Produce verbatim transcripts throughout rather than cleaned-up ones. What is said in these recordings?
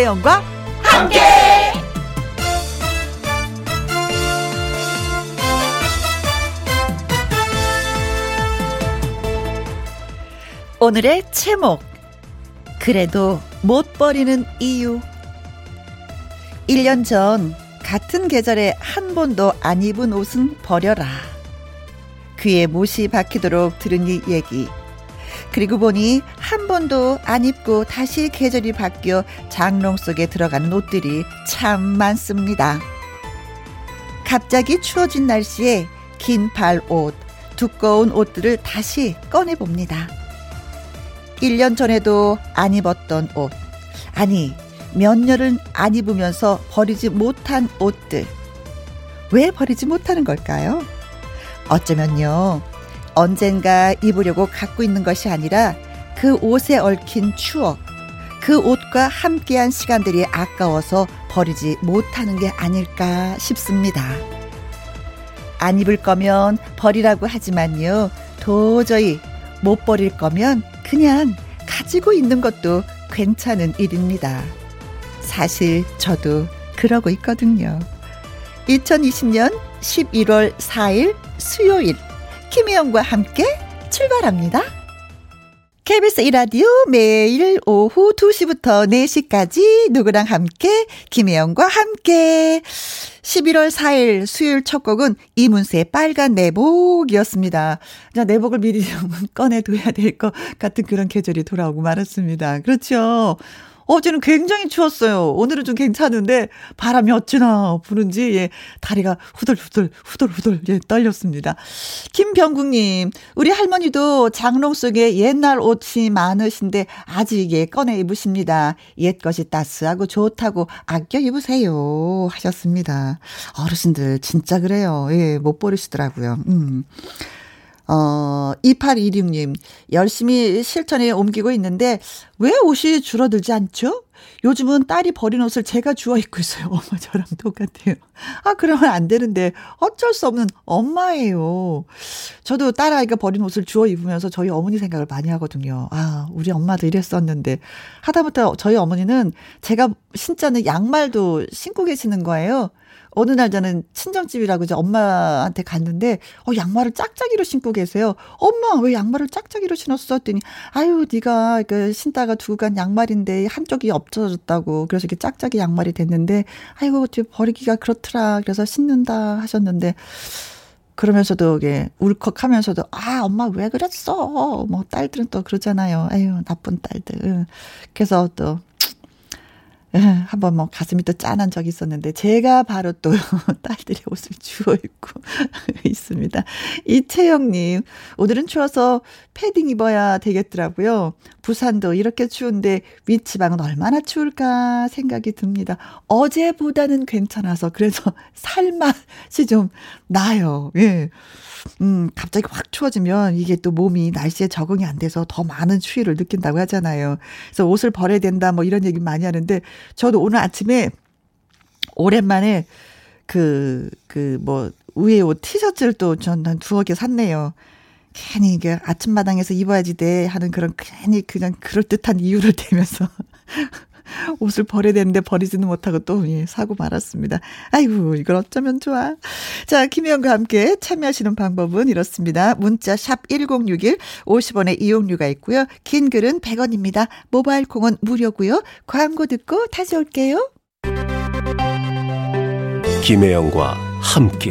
김태현과 함께. 오늘의 제목, 그래도 못 버리는 이유. 일 년 전 같은 계절에 한 번도 안 입은 옷은 버려라. 귀에 못이 박히도록 들은 이 얘기. 그리고 보니 한 번도 안 입고 다시 계절이 바뀌어 장롱 속에 들어가는 옷들이 참 많습니다. 갑자기 추워진 날씨에 긴 팔 옷, 두꺼운 옷들을 다시 꺼내봅니다. 일 년 전에도 안 입었던 옷, 아니 몇 년을 안 입으면서 버리지 못한 옷들. 왜 버리지 못하는 걸까요? 어쩌면요, 언젠가 입으려고 갖고 있는 것이 아니라 그 옷에 얽힌 추억, 그 옷과 함께한 시간들이 아까워서 버리지 못하는 게 아닐까 싶습니다. 안 입을 거면 버리라고 하지만요, 도저히 못 버릴 거면 그냥 가지고 있는 것도 괜찮은 일입니다. 사실 저도 그러고 있거든요. 이천이십 년 십일월 사일 수요일, 김혜영과 함께 출발합니다. 케이비에스 이라디오 매일 오후 두 시부터 네 시까지 누구랑 함께, 김혜영과 함께. 십일월 사일 수요일 첫 곡은 이문세의 빨간 내복이었습니다. 내복을 미리 꺼내둬야 될 것 같은 그런 계절이 돌아오고 말았습니다. 그렇죠. 어제는 굉장히 추웠어요. 오늘은 좀 괜찮은데 바람이 어찌나 부는지, 예, 다리가 후들후들 후들후들, 예, 떨렸습니다. 김병국님, 우리 할머니도 장롱 속에 옛날 옷이 많으신데 아직, 예, 꺼내 입으십니다. 옛것이 따스하고 좋다고 아껴 입으세요 하셨습니다. 어르신들 진짜 그래요. 예, 못 버리시더라고요. 음. 어, 이팔이육 님, 열심히 실천에 옮기고 있는데 왜 옷이 줄어들지 않죠? 요즘은 딸이 버린 옷을 제가 주워 입고 있어요. 엄마 저랑 똑같아요. 아, 그러면 안 되는데 어쩔 수 없는 엄마예요. 저도 딸아이가 버린 옷을 주워 입으면서 저희 어머니 생각을 많이 하거든요. 아, 우리 엄마도 이랬었는데. 하다못해 저희 어머니는 제가 신자는 양말도 신고 계시는 거예요. 어느 날 저는 친정집이라고 이제 엄마한테 갔는데, 어, 양말을 짝짝이로 신고 계세요. 엄마, 왜 양말을 짝짝이로 신었어? 했더니, 아유, 네가 그 신다가 두고 간 양말인데 한쪽이 없어졌다고. 그래서 이렇게 짝짝이 양말이 됐는데, 아이고, 버리기가 그렇더라. 그래서 신는다 하셨는데, 그러면서도 이게 울컥하면서도, 아, 엄마 왜 그랬어? 뭐 딸들은 또 그러잖아요. 아유, 나쁜 딸들. 그래서 또 한번 뭐 가슴이 또 짠한 적이 있었는데, 제가 바로 또 딸들의 옷을 주워 입고 있습니다. 이채영님, 오늘은 추워서 패딩 입어야 되겠더라고요. 부산도 이렇게 추운데 윗지방은 얼마나 추울까 생각이 듭니다. 어제보다는 괜찮아서 그래서 살맛이 좀 나요. 예. 음, 갑자기 확 추워지면 이게 또 몸이 날씨에 적응이 안 돼서 더 많은 추위를 느낀다고 하잖아요. 그래서 옷을 버려야 된다 뭐 이런 얘기 많이 하는데, 저도 오늘 아침에 오랜만에 그, 그 뭐 위에 옷 티셔츠를 또 전 한 두어 개 샀네요. 괜히 이게 아침마당에서 입어야지 돼 하는 그런 괜히 그냥 그럴듯한 이유를 대면서 옷을 버려야 되는데 버리지는 못하고 또, 예, 사고 말았습니다. 아이고, 이걸 어쩌면 좋아. 자, 김혜영과 함께 참여하시는 방법은 이렇습니다. 문자 샵 일공육일, 오십 원의 이용료가 있고요. 긴 글은 백 원입니다. 모바일 콩은 무료고요. 광고 듣고 다시 올게요. 김혜영과 함께.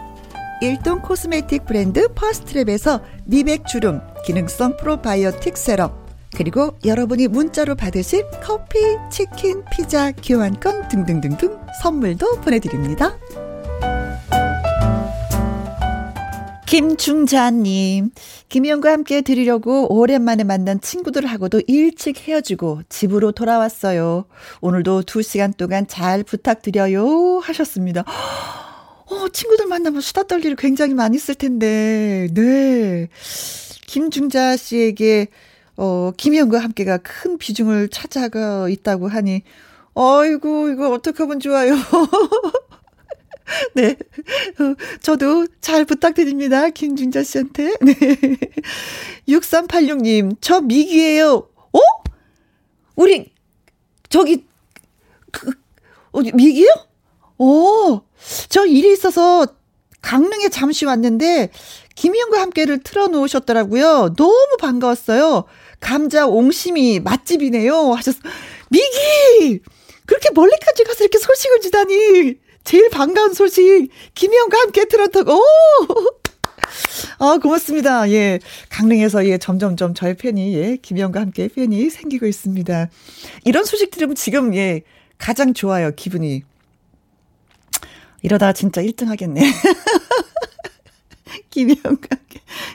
일동 코스메틱 브랜드 퍼스트랩에서 미백주름 기능성 프로바이오틱 세럼, 그리고 여러분이 문자로 받으실 커피, 치킨, 피자, 교환권 등등등등 선물도 보내드립니다. 김중자님, 김희영과 함께 드리려고 오랜만에 만난 친구들하고도 일찍 헤어지고 집으로 돌아왔어요. 오늘도 두 시간 동안 잘 부탁드려요 하셨습니다. 어, 친구들 만나면 수다 떨 일이 굉장히 많이 있을 텐데, 네. 김중자 씨에게 어, 김희영과 함께가 큰 비중을 차지하고 있다고 하니, 아이고, 이거 어떻게 하면 좋아요. 네. 저도 잘 부탁드립니다. 김준자 씨한테. 네. 육삼팔육 님, 저 미기예요. 어? 우리, 저기, 그, 어디, 미기요? 어, 저 일이 있어서 강릉에 잠시 왔는데, 김희영과 함께를 틀어놓으셨더라고요. 너무 반가웠어요. 감자 옹심이 맛집이네요 하셨어. 미기! 그렇게 멀리까지 가서 이렇게 소식을 주다니. 제일 반가운 소식 김희영과 함께 들었다고. 오! 아, 고맙습니다. 예. 강릉에서 예, 점점점 저의 팬이 예, 김희영과 함께 팬이 생기고 있습니다. 이런 소식 들으면 지금 예, 가장 좋아요, 기분이. 이러다 진짜 일 등 하겠네. 김희영과 함께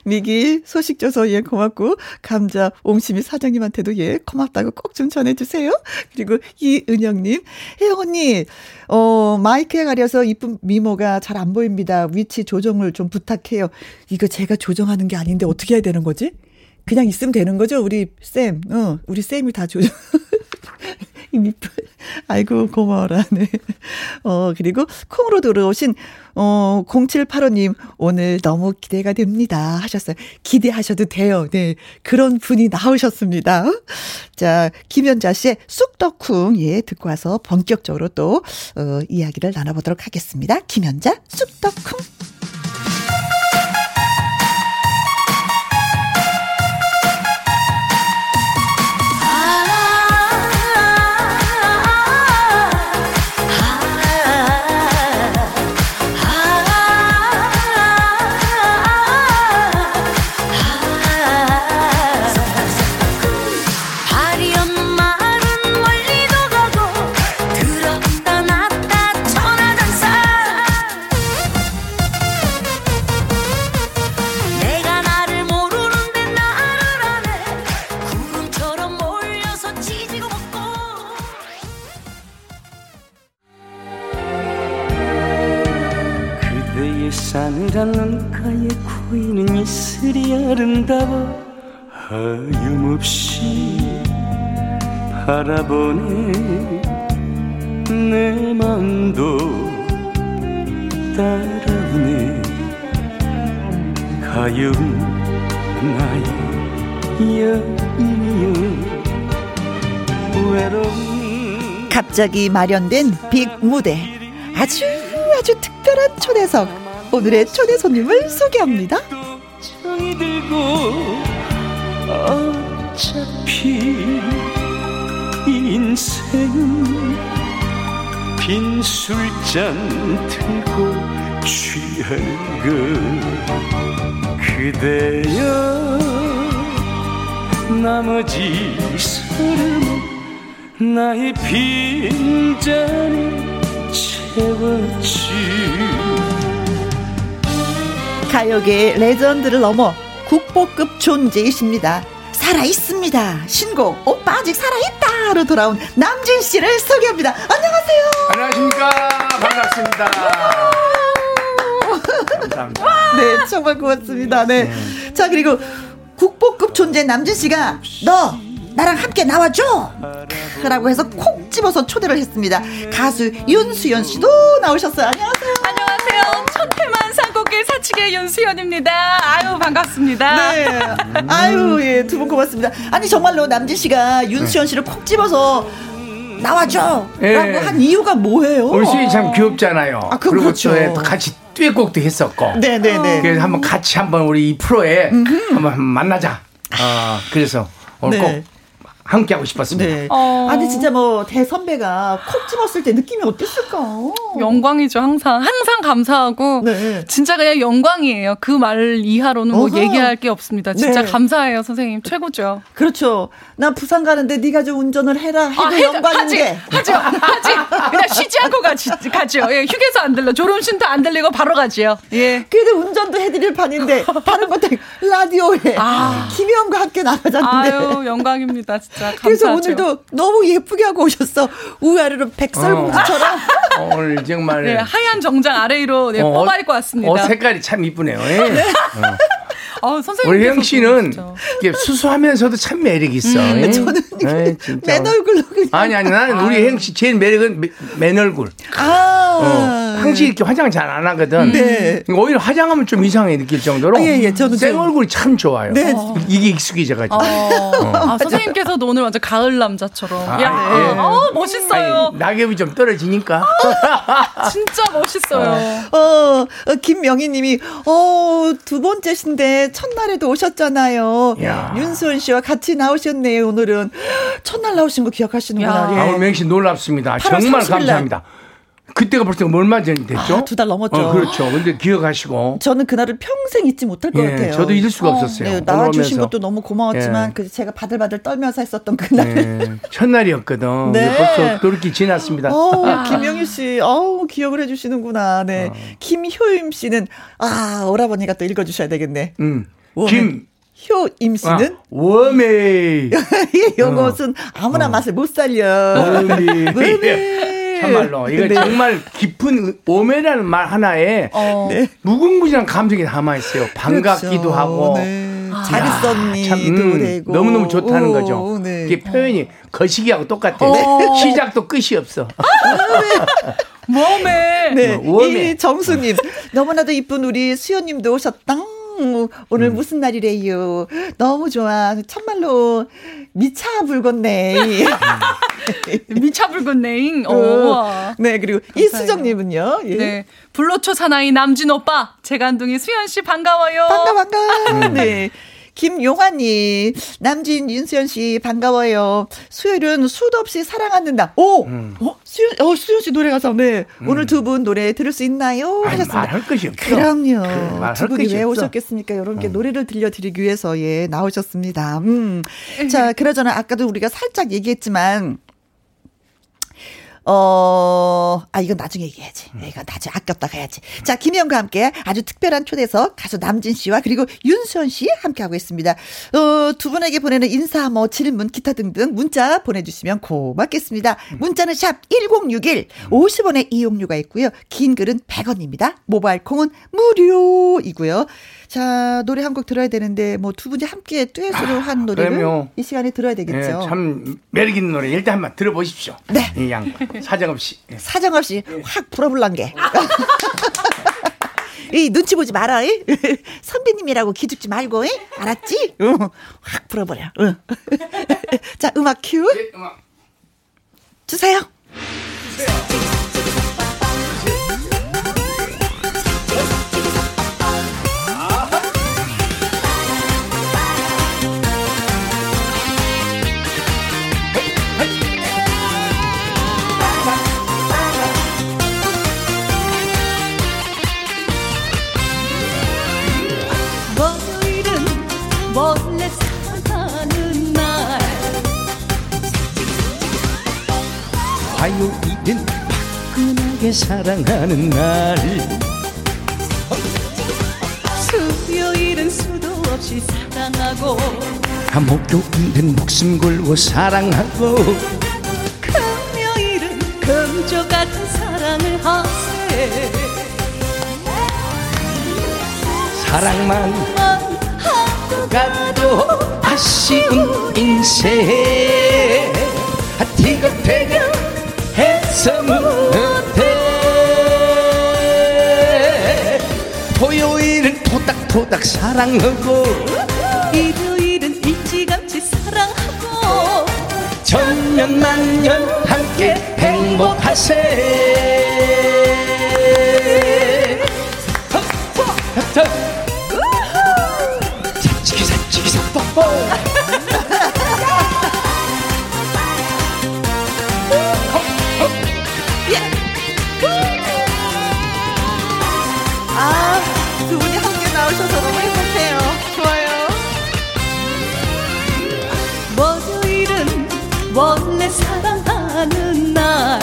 미기 소식 줘서 예, 고맙고, 감자 옹심이 사장님한테도 예, 고맙다고 꼭 좀 전해주세요. 그리고 이은영님, 혜영 언니, 어, 마이크에 가려서 이쁜 미모가 잘 안 보입니다. 위치 조정을 좀 부탁해요. 이거 제가 조정하는 게 아닌데 어떻게 해야 되는 거지? 그냥 있으면 되는 거죠? 우리 쌤, 어, 우리 쌤이 다 조정. 아이고, 고마워라. 네. 어, 그리고 콩으로 들어오신, 어, 공칠팔오 님, 오늘 너무 기대가 됩니다 하셨어요. 기대하셔도 돼요. 네. 그런 분이 나오셨습니다. 자, 김연자 씨의 쑥떡쿵, 예, 듣고 와서 본격적으로 또, 어, 이야기를 나눠보도록 하겠습니다. 김연자, 쑥떡쿵. 사늘한 눈가에 고이는 이슬이 아름다워 하염없이 바라보네. 내 맘도 따라오네. 가여운 나의 여인이여. 외로운 갑자기 마련된 빅 무대, 아주 아주 특별한 초대석. 오늘의 초대 손님을 소개합니다. 나머지 사람은 나의 빈잔을 채웠지. 가요계의 레전드를 넘어 국보급 존재이십니다. 살아있습니다. 신곡 오빠 아직 살아있다로 돌아온 남진 씨를 소개합니다. 안녕하세요. 안녕하십니까. 반갑습니다. 감사합니다. 네, 정말 고맙습니다. 네. 자, 그리고 국보급 존재 남진씨가 너 나랑 함께 나와줘 라고 해서 콕 집어서 초대를 했습니다. 가수 윤수연씨도 나오셨어요. 안녕하세요. 안녕하세요. 천태만 산곡길 사치계 윤수연입니다. 아유 반갑습니다. 네. 아유 예, 두 분 고맙습니다. 아니 정말로 남진씨가 윤수연씨를 콕 집어서 나와줘 예. 라고 한 이유가 뭐예요? 윤수연이 참 귀엽잖아요. 아, 그리고 그렇죠. 또 같이 듀엣곡도 했었고 네네네. 그래서 한번 같이 한번 우리 이 프로에 음흠. 한번 만나자. 아 그래서 오늘 네. 꼭 함께 하고 싶었습니다. 네. 어... 아니 진짜 뭐 대선배가 콕 집었을 때 느낌이 어땠을까? 영광이죠. 항상 항상 감사하고 네. 진짜 그냥 영광이에요. 그 말 이하로는 어허. 뭐 얘기할 게 없습니다. 진짜 네. 감사해요 선생님. 최고죠. 그렇죠. 나 부산 가는데 네가 좀 운전을 해라 해도 아, 해, 영광인데 하죠. 하지 그냥 쉬지 않고 가지, 가죠. 예, 휴게소 안 들러 졸음쉼터 안 들리고 바로 가지요. 예. 그래도 운전도 해드릴 판인데 다른 것도 라디오에 아. 김희영과 함께 나가자는데 아유 영광입니다. 진짜. 그래서 오늘도 너무 예쁘게 하고 오셨어. 우아래로 백설공주처럼. 어, 오늘 정말 네, 하얀 정장 아래로 네, 어, 뽑아 입고 왔습니다. 어, 색깔이 참 이쁘네요. 예. 네. 어. 어, 우리 혜영 씨는 수수하면서도 참 매력이 있어. 음, 예? 저는 예, 맨 얼굴로 그냥. 아니 아니 나는 우리 혜영 씨 제일 매력은 매, 맨 얼굴. 아. 항상 어, 이렇게 화장 잘 안 하거든. 네. 오히려 화장하면 좀 이상해 느낄 정도로. 아, 예, 예, 저도 생 얼굴이 참 좋아요. 네. 어. 이게 익숙해져가지고. 어. 어. 아, 선생님께서도 오늘 완전 가을 남자처럼. 아, 야, 예. 어, 멋있어요. 아니, 낙엽이 좀 떨어지니까. 아, 진짜 멋있어요. 어, 어, 어 김명희님이 어, 두 번째신데. 첫날에도 오셨잖아요. 야. 윤수은 씨와 같이 나오셨네요. 오늘은 첫날 나오신 거 기억하시는구나. 예. 아우 명씨 놀랍습니다. 정말 감사합니다. 그때가 벌써 얼마 전이 됐죠? 아, 두 달 넘었죠. 어, 그렇죠. 근데 기억하시고 저는 그날을 평생 잊지 못할 것 예, 같아요. 저도 잊을 수가 어, 없었어요. 네, 나와주신 것도 너무 고마웠지만 예. 그 제가 바들바들 떨면서 했었던 그날 예, 첫날이었거든. 네. 벌써 그렇게 지났습니다. 어, 김영유 씨, 어우 기억을 해주시는구나. 네, 어. 김효임 씨는 아 오라버니가 또 읽어주셔야 되겠네. 음, 김. 효임 씨는 아, 워메이. 이것은 아무나 어. 맛을 못 살려. 워메이. 워메이. 참말로 이거 네. 정말 깊은 오메라는 말 하나에 어. 네. 무궁무진한 감정이 남아있어요. 반갑기도 그렇죠. 하고 네. 아, 잘 있었니 음, 너무너무 좋다는 오, 거죠. 네. 이게 표현이 거시기하고 똑같아요. 어. 시작도 끝이 없어. 몸에 네. 네. 이 점수님 너무나도 이쁜 우리 수연님도 오셨당. 오늘 음. 무슨 날이래요. 너무 좋아. 참말로 미차 불건네. 미차 불건네. 어. 네 그리고 이수정님은요. 예. 네 불로초 사나이 남진 오빠 재간둥이 수연 씨 반가워요. 반가 반가. 음. 네. 김용환이 남진 윤수연 씨 반가워요. 수요일은 수도 없이 사랑한다. 오, 음. 어 수연, 어 수연 씨 노래 가서 네 음. 오늘 두 분 노래 들을 수 있나요? 아니, 하셨습니다. 말할 것이 없죠. 그럼요. 그, 두 분이 왜 없어. 오셨겠습니까? 여러분께 음. 노래를 들려드리기 위해서 예 나오셨습니다. 음. 자, 그러저나 아까도 우리가 살짝 얘기했지만. 어, 아, 이건 나중에 얘기해야지. 이건 나중에 아꼈다 가야지. 자, 김혜영과 함께 아주 특별한 초대석 가수 남진 씨와 그리고 윤수연 씨 함께하고 있습니다. 어, 두 분에게 보내는 인사, 뭐, 질문, 기타 등등 문자 보내주시면 고맙겠습니다. 문자는 샵 일공육일, 오십 원의 이용료가 있고요. 긴 글은 백 원입니다. 모바일 콩은 무료이고요. 자, 노래 한 곡 들어야 되는데, 뭐, 두 분이 함께 듀엣으로 아, 한 노래를 그럼요. 이 시간에 들어야 되겠죠. 네, 참 매력 있는 노래. 일단 한번 들어보십시오. 네. 이 양반. 사정없이 사정없이 네. 확 불어불란 게 이 눈치 보지 마라 이? 선배님이라고 기죽지 말고 이? 알았지? 응. 확 불어버려 응. 자 음악 큐 네, 음악. 주세요, 주세요. 화요일은 화끈하게 사랑하는 날 수요일은 수도 없이 사랑하고 아, 목요일은 목숨 걸고 사랑하고 금요일은 금조 같은 사랑을 하세 사랑만 하고 가도 아쉬운 인생 하티가 되려 해서 못해. 토요일은 토닥토닥 사랑하고 일요일은 일찌감치 사랑하고 천년 만년 함께 행복하세. 아, 두 분이 함께 나오셔서 너무 행복해요. 좋아요. 월요일은 원래 사랑하는 날,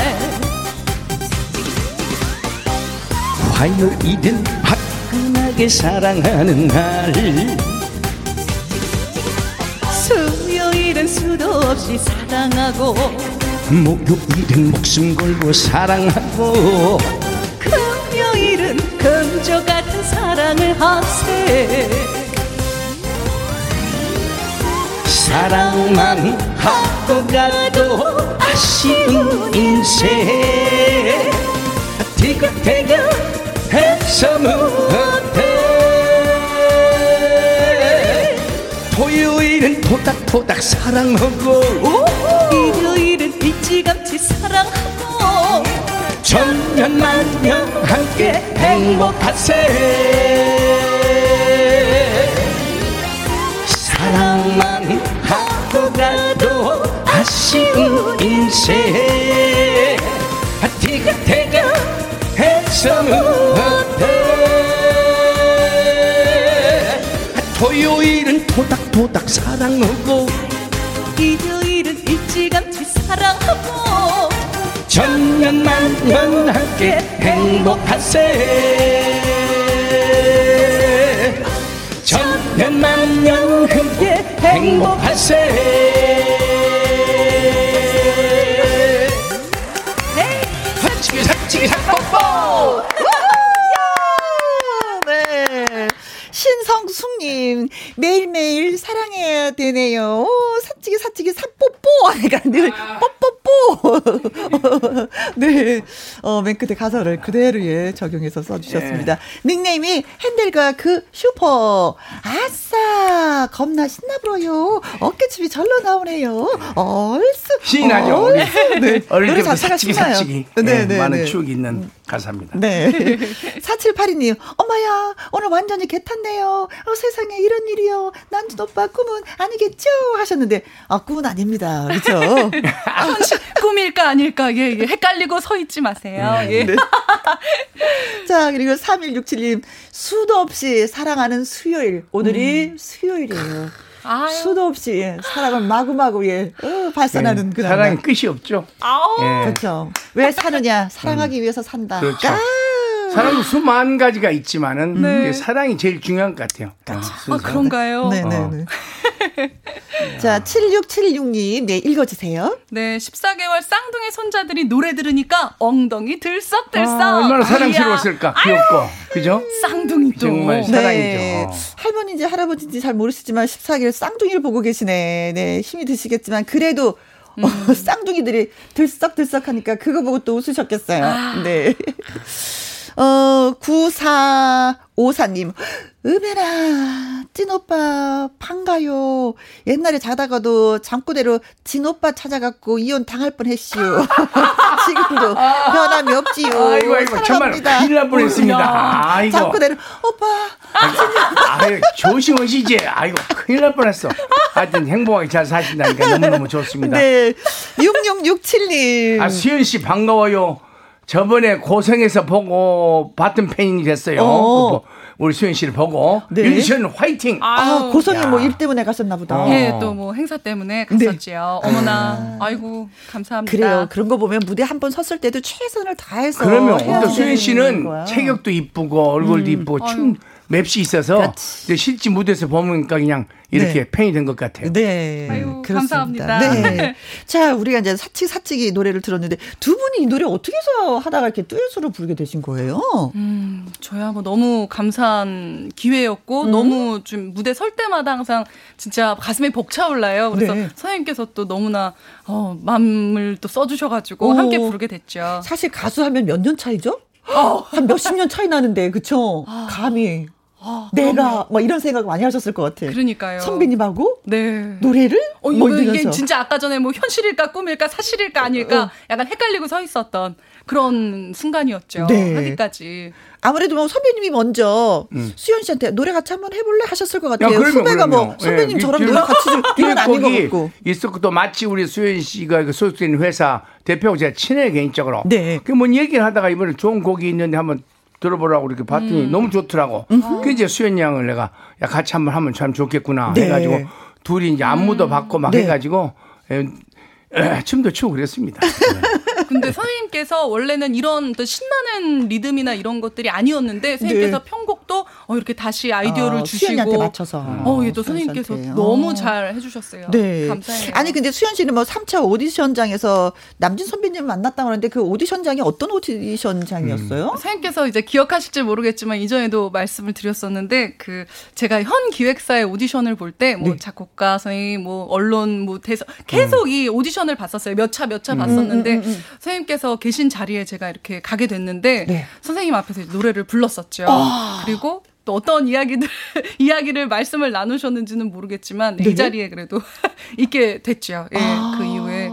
화요일은 화끈하게 사랑하는 날, 수요일은 수도 없이 사랑하고 목요일은 목숨 걸고 사랑하고 금요일은 금조 같은 사랑을 하세. 사랑만 하고 가도 아쉬운 인생 티격태격 해서 못해. 토요일은 토닥토닥 사랑하고 일요일은 일찌감치 사랑하고 천년만년 함께 행복하세. 사랑만 하고 가도 아쉬운 인생 티격태격 해서 못해. 토요일은 토닥 토닥 사랑하고 일요일은 일찌감치 사랑하고 천년만년 함께 행복하세. 천년만년 함께 행복하세. 삼치기 삼치기 삼뽀뽀. 신성숙님, 매일매일 사랑해야 되네요. 오, 사치기 사치기 사뽀뽀 하니까 늘 뽀뽀뽀. 네, 어, 맨 끝에 가사를 그대로 예, 적용해서 써주셨습니다. 네. 닉네임이 핸들과 그 슈퍼 아싸 겁나 신나불어요. 어깨춤이 절로 나오네요. 얼쑤 신나죠. 얼쑤. 네. 어릴 때부터 사치기 신나요. 사치기 네, 네, 네, 많은 네. 추억이 있는 가사입니다. 네. 사칠팔이 님, 엄마야 오늘 완전히 개탄네. 어, 세상에 이런 일이요. 남준 오빠 꿈은 아니겠죠? 하셨는데 아 꿈은 아닙니다. 그렇죠? 꿈일까 아닐까 예, 예. 헷갈리고 서 있지 마세요. 예. 네. 자 그리고 삼일육칠 님 수도 없이 사랑하는 수요일. 오늘이 음. 수요일이에요. 아유. 수도 없이 예, 사랑을 마구마구 예, 어, 발산하는 예, 그런 사랑이 끝이 없죠. 예. 그렇죠. 왜 사느냐? 사랑하기 음. 위해서 산다. 그렇죠. 아! 사랑도 수만 가지가 있지만은 네. 사랑이 제일 중요한 것 같아요. 아, 아 그런가요? 네네네. 어. 자, 칠육칠육 님, 네, 읽어주세요. 네, 십사 개월 쌍둥이 손자들이 노래 들으니까 엉덩이 들썩들썩. 아, 얼마나 사랑스러웠을까? 아유. 귀엽고. 그죠? 쌍둥이도. 정말 사랑이죠. 네. 할머니인지 할아버지인지 잘 모르시지만 십사 개월 쌍둥이를 보고 계시네. 네, 힘이 드시겠지만 그래도 음. 어, 쌍둥이들이 들썩들썩 하니까 그거 보고 또 웃으셨겠어요. 아. 네. 어, 구사오사 님, 은혜라, 찐오빠, 반가요. 옛날에 자다가도 잠꼬대로 찐오빠 찾아갖고 이혼 당할 뻔 했슈. 지금도 변함이 없지요. 아이고, 아이고, 사랑합니다. 정말 큰일 날 뻔 했습니다. 아이고. 잠꼬대로, 오빠. 아유, 조심하시지. 아이고, 큰일 날 뻔 했어. 하여튼 행복하게 잘 사신다니까 너무너무 좋습니다. 네. 육육육칠 님. 아, 수연씨, 반가워요. 저번에 고생해서 보고 봤던 팬이 됐어요. 어. 우리 수현 씨를 보고. 네. 윤수연 화이팅! 아, 고성이 뭐 일 때문에 갔었나 보다. 예, 어. 또 뭐 행사 때문에 갔었지요. 네. 어머나, 아. 아이고, 감사합니다. 그래요. 그런 거 보면 무대 한 번 섰을 때도 최선을 다해서. 그러면 또 수현 씨는 체격도 이쁘고, 얼굴도 이쁘고, 음. 춤. 맵시 있어서 그렇지. 실제 무대에서 보니까 그냥 이렇게 네. 팬이 된 것 같아요. 네. 아유, 그렇습니다. 감사합니다. 네. 자, 우리가 이제 사치, 사치기 노래를 들었는데 두 분이 이 노래 어떻게 해서 하다가 이렇게 듀엣으로 부르게 되신 거예요? 음, 저야 뭐 너무 감사한 기회였고, 음? 너무 좀 무대 설 때마다 항상 진짜 가슴이 벅차올라요. 그래서 네. 선생님께서 또 너무나, 어, 마음을 또 써주셔가지고 오. 함께 부르게 됐죠. 사실 가수하면 몇 년 차이죠? 어. 한 몇십 년 차이 나는데, 그쵸? 아. 감히. 아, 내가 막 이런 생각 많이 하셨을 것 같아요. 그러니까요. 선배님하고 네. 노래를 어, 뭐 이게 진짜 아까 전에 뭐 현실일까 꿈일까 사실일까 아닐까 어. 약간 헷갈리고 서 있었던 그런 순간이었죠. 네. 하기까지. 아무래도 뭐 선배님이 먼저 음. 수연 씨한테 노래 같이 한번 해볼래 하셨을 것 같아요. 야, 그러면, 후배가 그러면. 뭐 선배님 예, 저랑 이, 노래 같이 이건 아닌 것 같고. 있었고 또 마치 우리 수연 씨가 소속된 회사 대표하고 제가 친해요 개인적으로. 네. 그 뭔 얘기를 하다가 이번에 좋은 곡이 있는데 한번. 들어보라고 이렇게 봤더니 음. 너무 좋더라고. 음. 그 이제 수연 양을 내가 야 같이 한번 하면 참 좋겠구나 네. 해가지고 둘이 이제 안무도 음. 받고 막 네. 해가지고 에, 에, 춤도 추고 그랬습니다. 네. 근데 선생님께서 원래는 이런 또 신나는 리듬이나 이런 것들이 아니었는데 선생님께서 네. 편곡도 어, 이렇게 다시 아이디어를 어, 주시고 수연이한테 맞춰서 어, 예, 또 선생님께서 어. 너무 잘 해주셨어요. 네. 감사해요. 아니 근데 수연 씨는 뭐 삼 차 오디션장에서 남진 선배님을 만났다고 하는데 그 오디션장이 어떤 오디션장이었어요? 음. 선생님께서 이제 기억하실지 모르겠지만 이전에도 말씀을 드렸었는데 그 제가 현 기획사의 오디션을 볼 때 뭐 네. 작곡가 선생님 뭐 언론 뭐 대서 계속 음. 이 오디션을 봤었어요. 몇 차 몇 차 음. 봤었는데 음, 음, 음. 선생님께서 계신 자리에 제가 이렇게 가게 됐는데 네. 선생님 앞에서 노래를 불렀었죠. 아. 그리고 또 어떤 이야기들 이야기를 말씀을 나누셨는지는 모르겠지만 네. 이 자리에 그래도 있게 됐죠. 예, 아. 그 이후에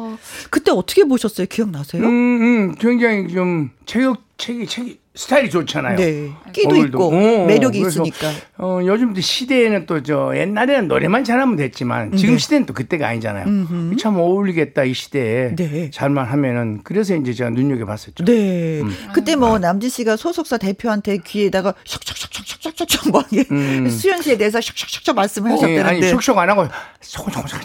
그때 어떻게 보셨어요? 기억나세요? 음, 음 굉장히 좀 체격 체기 체기 스타일이 좋잖아요. 네. 끼도 오늘도. 있고 오, 매력이 있으니까. 어, 요즘 시대에는 또 저 옛날에는 노래만 잘하면 됐지만 지금 네. 시대는 또 그때가 아니잖아요. 음흠. 참 어울리겠다 이 시대에 네. 잘만 하면은 그래서 이제 제가 눈여겨봤었죠. 네. 음. 그때 뭐 남진 씨가 소속사 대표한테 귀에다가 샥샥샥샥샥샥 막 음. 수연 씨에 대해서 샥샥샥샥 말씀을 하셨대는데. 아니 샥샥 안 하고 샥샥샥샥.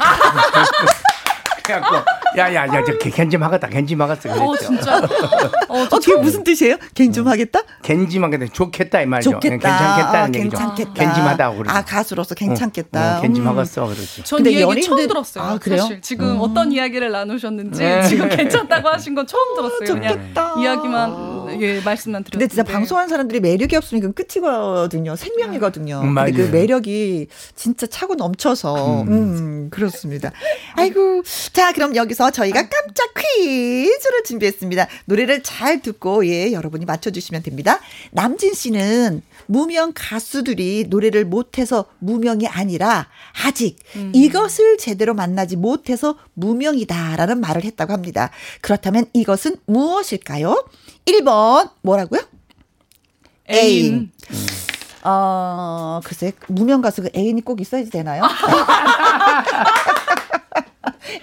야야야 저 겐지 막았다 겐지 막았어 그랬죠. 어 진짜. 어 그게 어, 무슨 뜻이에요? 겐지 막겠다? 겐지 막겠다 좋겠다 이 말이죠. 좋겠다. 괜찮겠다는 아, 얘기죠. 괜찮겠다. 겐지 막다고 그러죠. 아 가수로서 괜찮겠다. 어, 어, 겐지 막았어 그랬죠. 전 이 얘기 연예인들... 처음 들었어요. 아 그래요? 사실. 지금 음. 어떤 이야기를 나누셨는지 네. 지금 괜찮다고 하신 건 처음 들었어요. 어, 좋겠다. 그냥 이야기만 예 말씀만 드렸는데. 근데 진짜 방송하는 사람들이 매력이 없으면 끝이거든요. 생명이거든요. 음, 근데 그 매력이 진짜 차고 넘쳐서 음, 음 그렇습니다. 아이고. 자, 그럼 여기서 저희가 깜짝 퀴즈를 준비했습니다. 노래를 잘 듣고 예, 여러분이 맞춰주시면 됩니다. 남진 씨는 무명 가수들이 노래를 못해서 무명이 아니라 아직 음. 이것을 제대로 만나지 못해서 무명이다라는 말을 했다고 합니다. 그렇다면 이것은 무엇일까요? 일 번 뭐라고요? 애인. 애인. 어, 글쎄 무명 가수가 애인이 꼭 있어야지 되나요?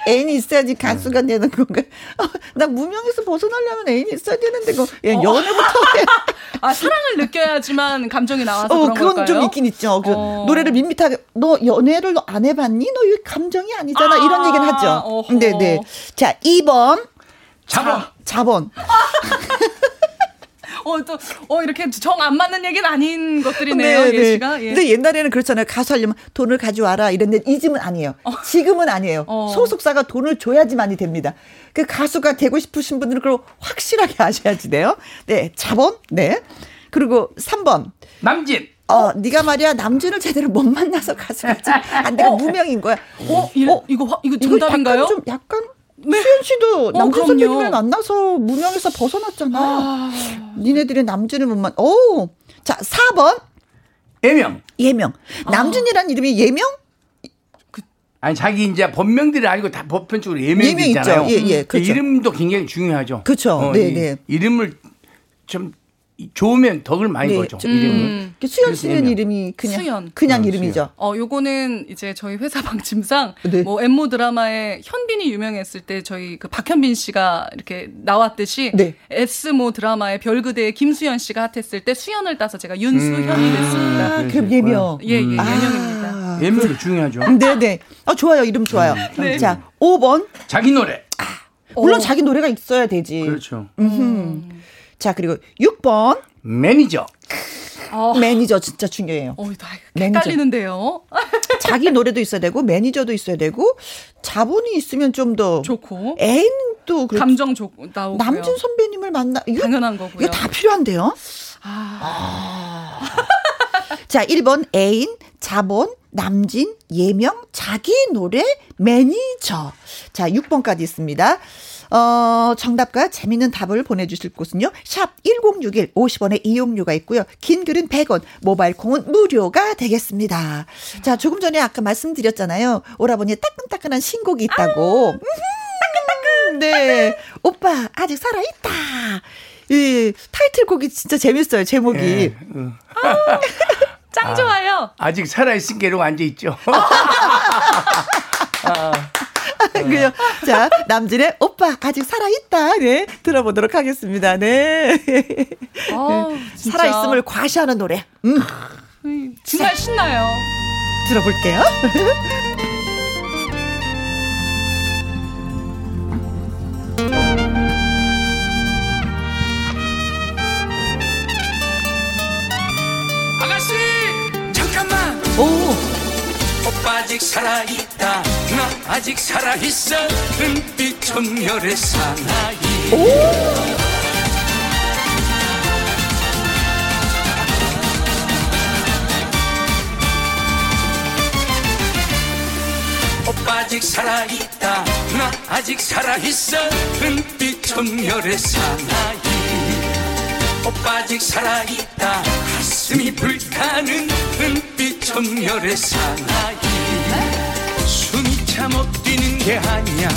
애인이 있어야지 가수가 되는 건가? 어, 나 무명에서 벗어나려면 애인이 있어야 되는데, 그 예, 연애부터. 아 사랑을 느껴야지만 감정이 나와서 어, 그런 걸까요? 그건 좀 있긴 있죠. 어. 노래를 밋밋하게 너 연애를 너 안 해봤니? 너 이 감정이 아니잖아. 아~ 이런 얘기는 하죠. 네네. 자 이 번 자본. 자본. 어, 또, 어, 이렇게 정 안 맞는 얘기는 아닌 것들이네요, 네, 예, 씨가. 예. 근데 옛날에는 그렇잖아요. 가수 하려면 돈을 가져와라. 이랬는데, 이 집은 아니에요. 지금은 아니에요. 어. 소속사가 돈을 줘야지만이 됩니다. 그 가수가 되고 싶으신 분들은 그걸 확실하게 아셔야지 돼요. 네, 자본, 네. 그리고 삼 번. 남진. 어, 네가 말이야 남준을 제대로 못 만나서 가수가 안 되고 무명인 거야. 어, 이거, 어, 이거, 이거 정답인가요? 약간 좀, 약간. 네. 수연 씨도 남준 어, 선배님을 만나서 무명에서 벗어났잖아. 아... 니네들이 남준을 못 만. 오, 자 사 번 예명. 예명. 아... 남준이라는 이름이 예명? 그... 아니 자기 이제 본명들이 아니고 다 보편적으로 예명이 있잖아요. 예명 예, 예, 그렇죠. 이름도 굉장히 중요하죠. 그렇죠. 어, 네, 네. 이름을 좀 좋으면 덕을 많이 보죠. 네, 음. 수연 씨는 이름이 그냥 수연. 그냥 어, 이름이죠. 수연. 어, 요거는 이제 저희 회사 방침상 네. 뭐 엠모 드라마에 현빈이 유명했을 때 저희 그 박현빈 씨가 이렇게 나왔듯이 네. S모 드라마에 별그대의 김수연 씨가 핫했을 때 수연을 따서 제가 윤수현이 음. 됐습니다. 아, 그럼 예명. 예, 예, 음. 예명입니다. 예명도 중요하죠. 네, 네. 아, 좋아요. 이름 좋아요. 네. 자, 오 번 자기 노래. 아, 물론 오. 자기 노래가 있어야 되지. 그렇죠. 음. 자, 그리고 육 번 매니저. 어. 매니저 진짜 중요해요. 어, 나 헷갈리는데요. 자기 노래도 있어야 되고 매니저도 있어야 되고 자본이 있으면 좀 더 좋고 애인도 감정 좋 나오고요. 남진 선배님을 만나 이거, 당연한 거고요. 이거 다 필요한데요. 아. 아. 자, 일 번 애인, 자본, 남진, 예명, 자기 노래, 매니저. 자, 육 번까지 있습니다. 어, 정답과 재미있는 답을 보내주실 곳은요. 샵 일공육일 오십 원의 이용료가 있고요. 긴 글은 백 원, 모바일 콩은 무료가 되겠습니다. 자, 조금 전에 아까 말씀드렸잖아요. 오라버니의 따끈따끈한 신곡이 있다고. 따끈따끈. 네. 오빠 아직 살아있다. 이 타이틀곡이 진짜 재밌어요. 제목이. 예, 응. 아, 짱 좋아요. 아, 아직 살아있은 게로 앉아있죠. 아. 그냥 자, 남진의 오빠 아직 살아있다. 네, 들어보도록 하겠습니다. 네. 아, 네. 살아있음을 과시하는 노래. 음. 정말 신나요. 들어볼게요. 아가씨 잠깐만. 오. 오빠 아직 살아있다. 나 아직 살아있어. 은빛 청렬의 사나이. 오! 오빠 아직 살아있다. 나 아직 살아있어. 은빛 청렬의 사나이. 오빠 아직 살아있다. 가슴이 불타는 은빛 청렬의 사나이. 숨이 참 없뛰는 게 아니야.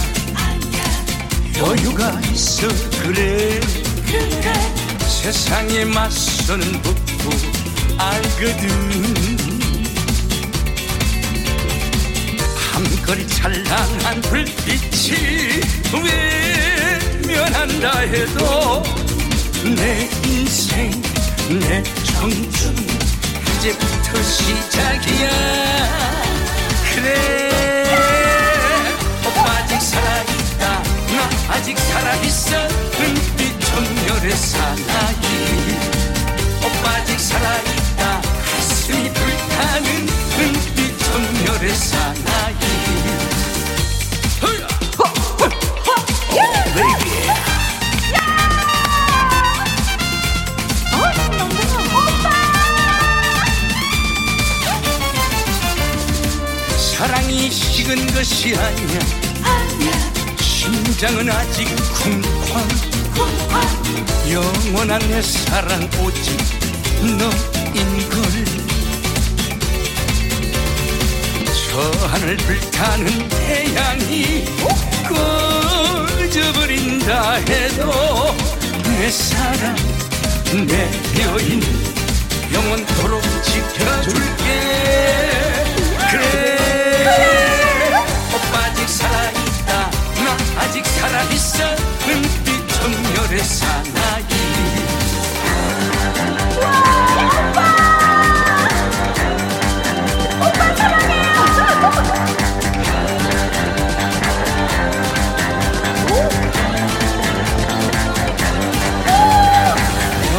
여유가 있어 그래. 그래. 세상에 맞서는 법도 알거든. 밤거리 찬란한 불빛이 외면한다 해도 내 인생 내 청춘 이제부터 시작이야. 그래 오빠 아직 살아있다. 나 아직 살아있어. 은빛 청렬의 사나이. 오빠 아직 살아있다. 가슴이 불타는 은빛 청렬의 사나이. 사랑이 식은 것이 아니야. 아니야. 심장은 아직 쿵쾅. 쿵쾅. 영원한 내 사랑 오직 너인걸. 저 하늘 불타는 태양이 꺼져버린다 해도 내 사랑 내 여인 영원토록 지켜줄게. 그래 오빠 아직 살아있다. 나 아직 살아있어. 은빛 청렬의 사나이. 와 오빠 오빠 사랑해. 널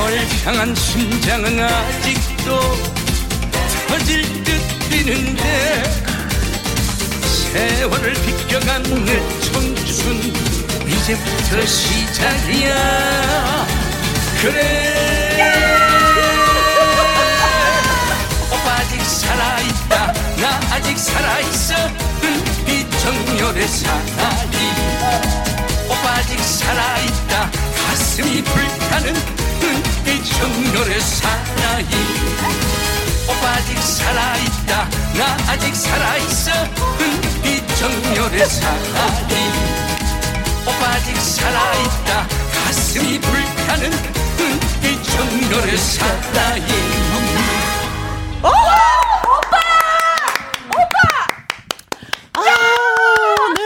향한 심장은 아직도 터질 듯 뛰는데 세월을 비껴간 내 청춘 이제부터 시작이야. 그래 오빠 아직 살아있다. 나 아직 살아있어. 은빛 정열의 사나이. 오빠 아직 살아있다. 가슴이 불타는 은빛 정열의 사나이. 오빠 아직 살아있다. 나 아직 살아있어. 은빛 청렬의 사나이. 오빠 아직 살아있다. 가슴이 불타는 은빛 청렬의 사나이. 오! 오빠! 오빠! 아, 네.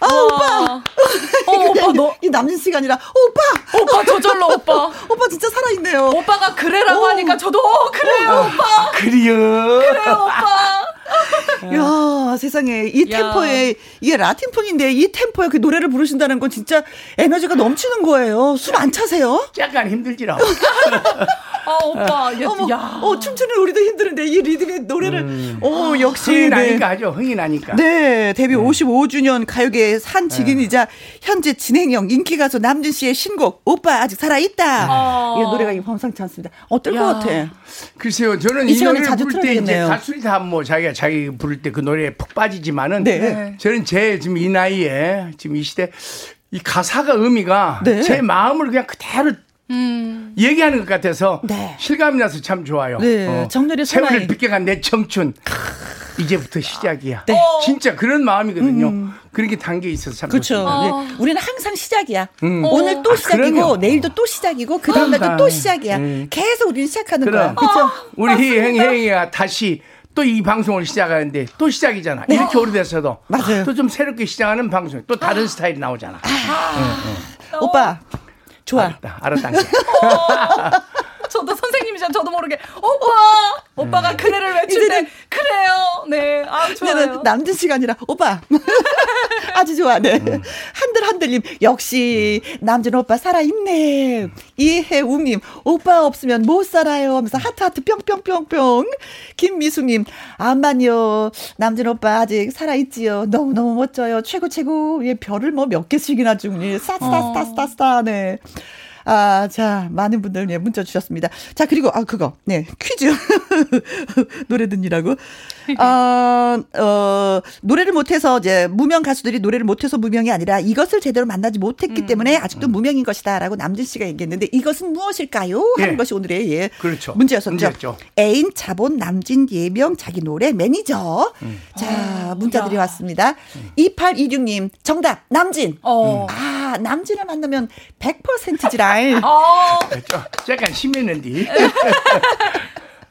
아, 와. 오빠! 어, 오빠 너 이 남진 씨가 아니라 오빠 오빠 저절로 오빠 오빠 진짜 살아있네요. 오빠가 그래라고 오. 하니까 저도 오, 그래요 오. 오빠 아, 그래요 그래요 오빠. 야 세상에 이 야. 템포에 이게 라틴풍인데 이 템포에 그 노래를 부르신다는 건 진짜 에너지가 넘치는 거예요. 숨 안 차세요? 약간 힘들지라. 아, 오빠. 야, 어머, 야. 어, 춤추는 우리도 힘드는데 이 리듬의 노래를. 음. 오, 역시. 흥이 나니까 네. 아주 흥이 나니까. 네. 데뷔 네. 오십오 주년 가요계의 산 직인이자 네. 현재 진행형 인기가수 남진 씨의 신곡 오빠 아직 살아있다. 아. 이 노래가 범상치 않습니다. 어떨 야. 것 같아? 글쎄요. 저는 이, 이 노래를 부를 때 이제 가수들이 다 뭐 자기가 자기 부를 때 그 노래에 푹 빠지지만은 네. 네. 저는 제 지금 이 나이에 지금 이 시대 이 가사가 의미가 네. 제 마음을 그냥 그대로 음. 얘기하는 것 같아서 네. 실감이 나서 참 좋아요. 네. 어. 정렬의 세월을 빗겨간 내 청춘 이제부터 시작이야. 네. 진짜 그런 마음이거든요. 음. 그런 게 담겨 있어서 참 그렇죠. 좋습니다. 어. 우리는 항상 시작이야. 음. 오늘 또 아, 시작이고 그럼요. 내일도 또 시작이고 그 다음 날도 또 시작이야. 음. 계속 우리는 시작하는 그럼. 거야. 그렇죠. 어. 우리 행행이가 다시 또 이 방송을 시작하는데 또 시작이잖아. 네. 이렇게 오래됐어도 또 좀 새롭게 시작하는 방송 또 다른 아. 스타일이 나오잖아. 아. 응, 응. 어. 오빠. 좋아. 알았다. 알았다. 어, 저도 선생님이잖아. 저도 모르게 오빠, 오빠가 그네를 외칠 때 그래요. 네, 아 좋아요. 남진 씨가 아니라 오빠. 아주 좋아. 네. 음. 한들한들님 역시 남진 오빠 살아있네. 이혜웅님 오빠 없으면 못 살아요. 하면서 하트하트 뿅뿅뿅뿅. 김미숙님 암만요. 남진 오빠 아직 살아있지요. 너무 너무 멋져요. 최고 최고. 예, 별을 뭐 몇 개씩이나 주니. 싸싸싸싸싸. 네. 아, 자, 많은 분들 예, 문자 주셨습니다. 자, 그리고 아 그거 네 퀴즈 노래 듣느라고 어, 어, 노래를 못해서 이제 무명 가수들이 노래를 못해서 무명이 아니라 이것을 제대로 만나지 못했기 음. 때문에 아직도 음. 무명인 것이다라고 남진 씨가 얘기했는데 이것은 무엇일까요? 하는 예. 것이 오늘의 예 그렇죠. 문제였었죠. 문제였죠. 애인 자본 남진 예명 자기 노래 매니저. 음. 자, 아, 문자들이 야. 왔습니다. 음. 이팔이육 님 정답 남진. 어. 아 남진을 만나면 백 퍼센트지라. 어. 잠깐 심했는데.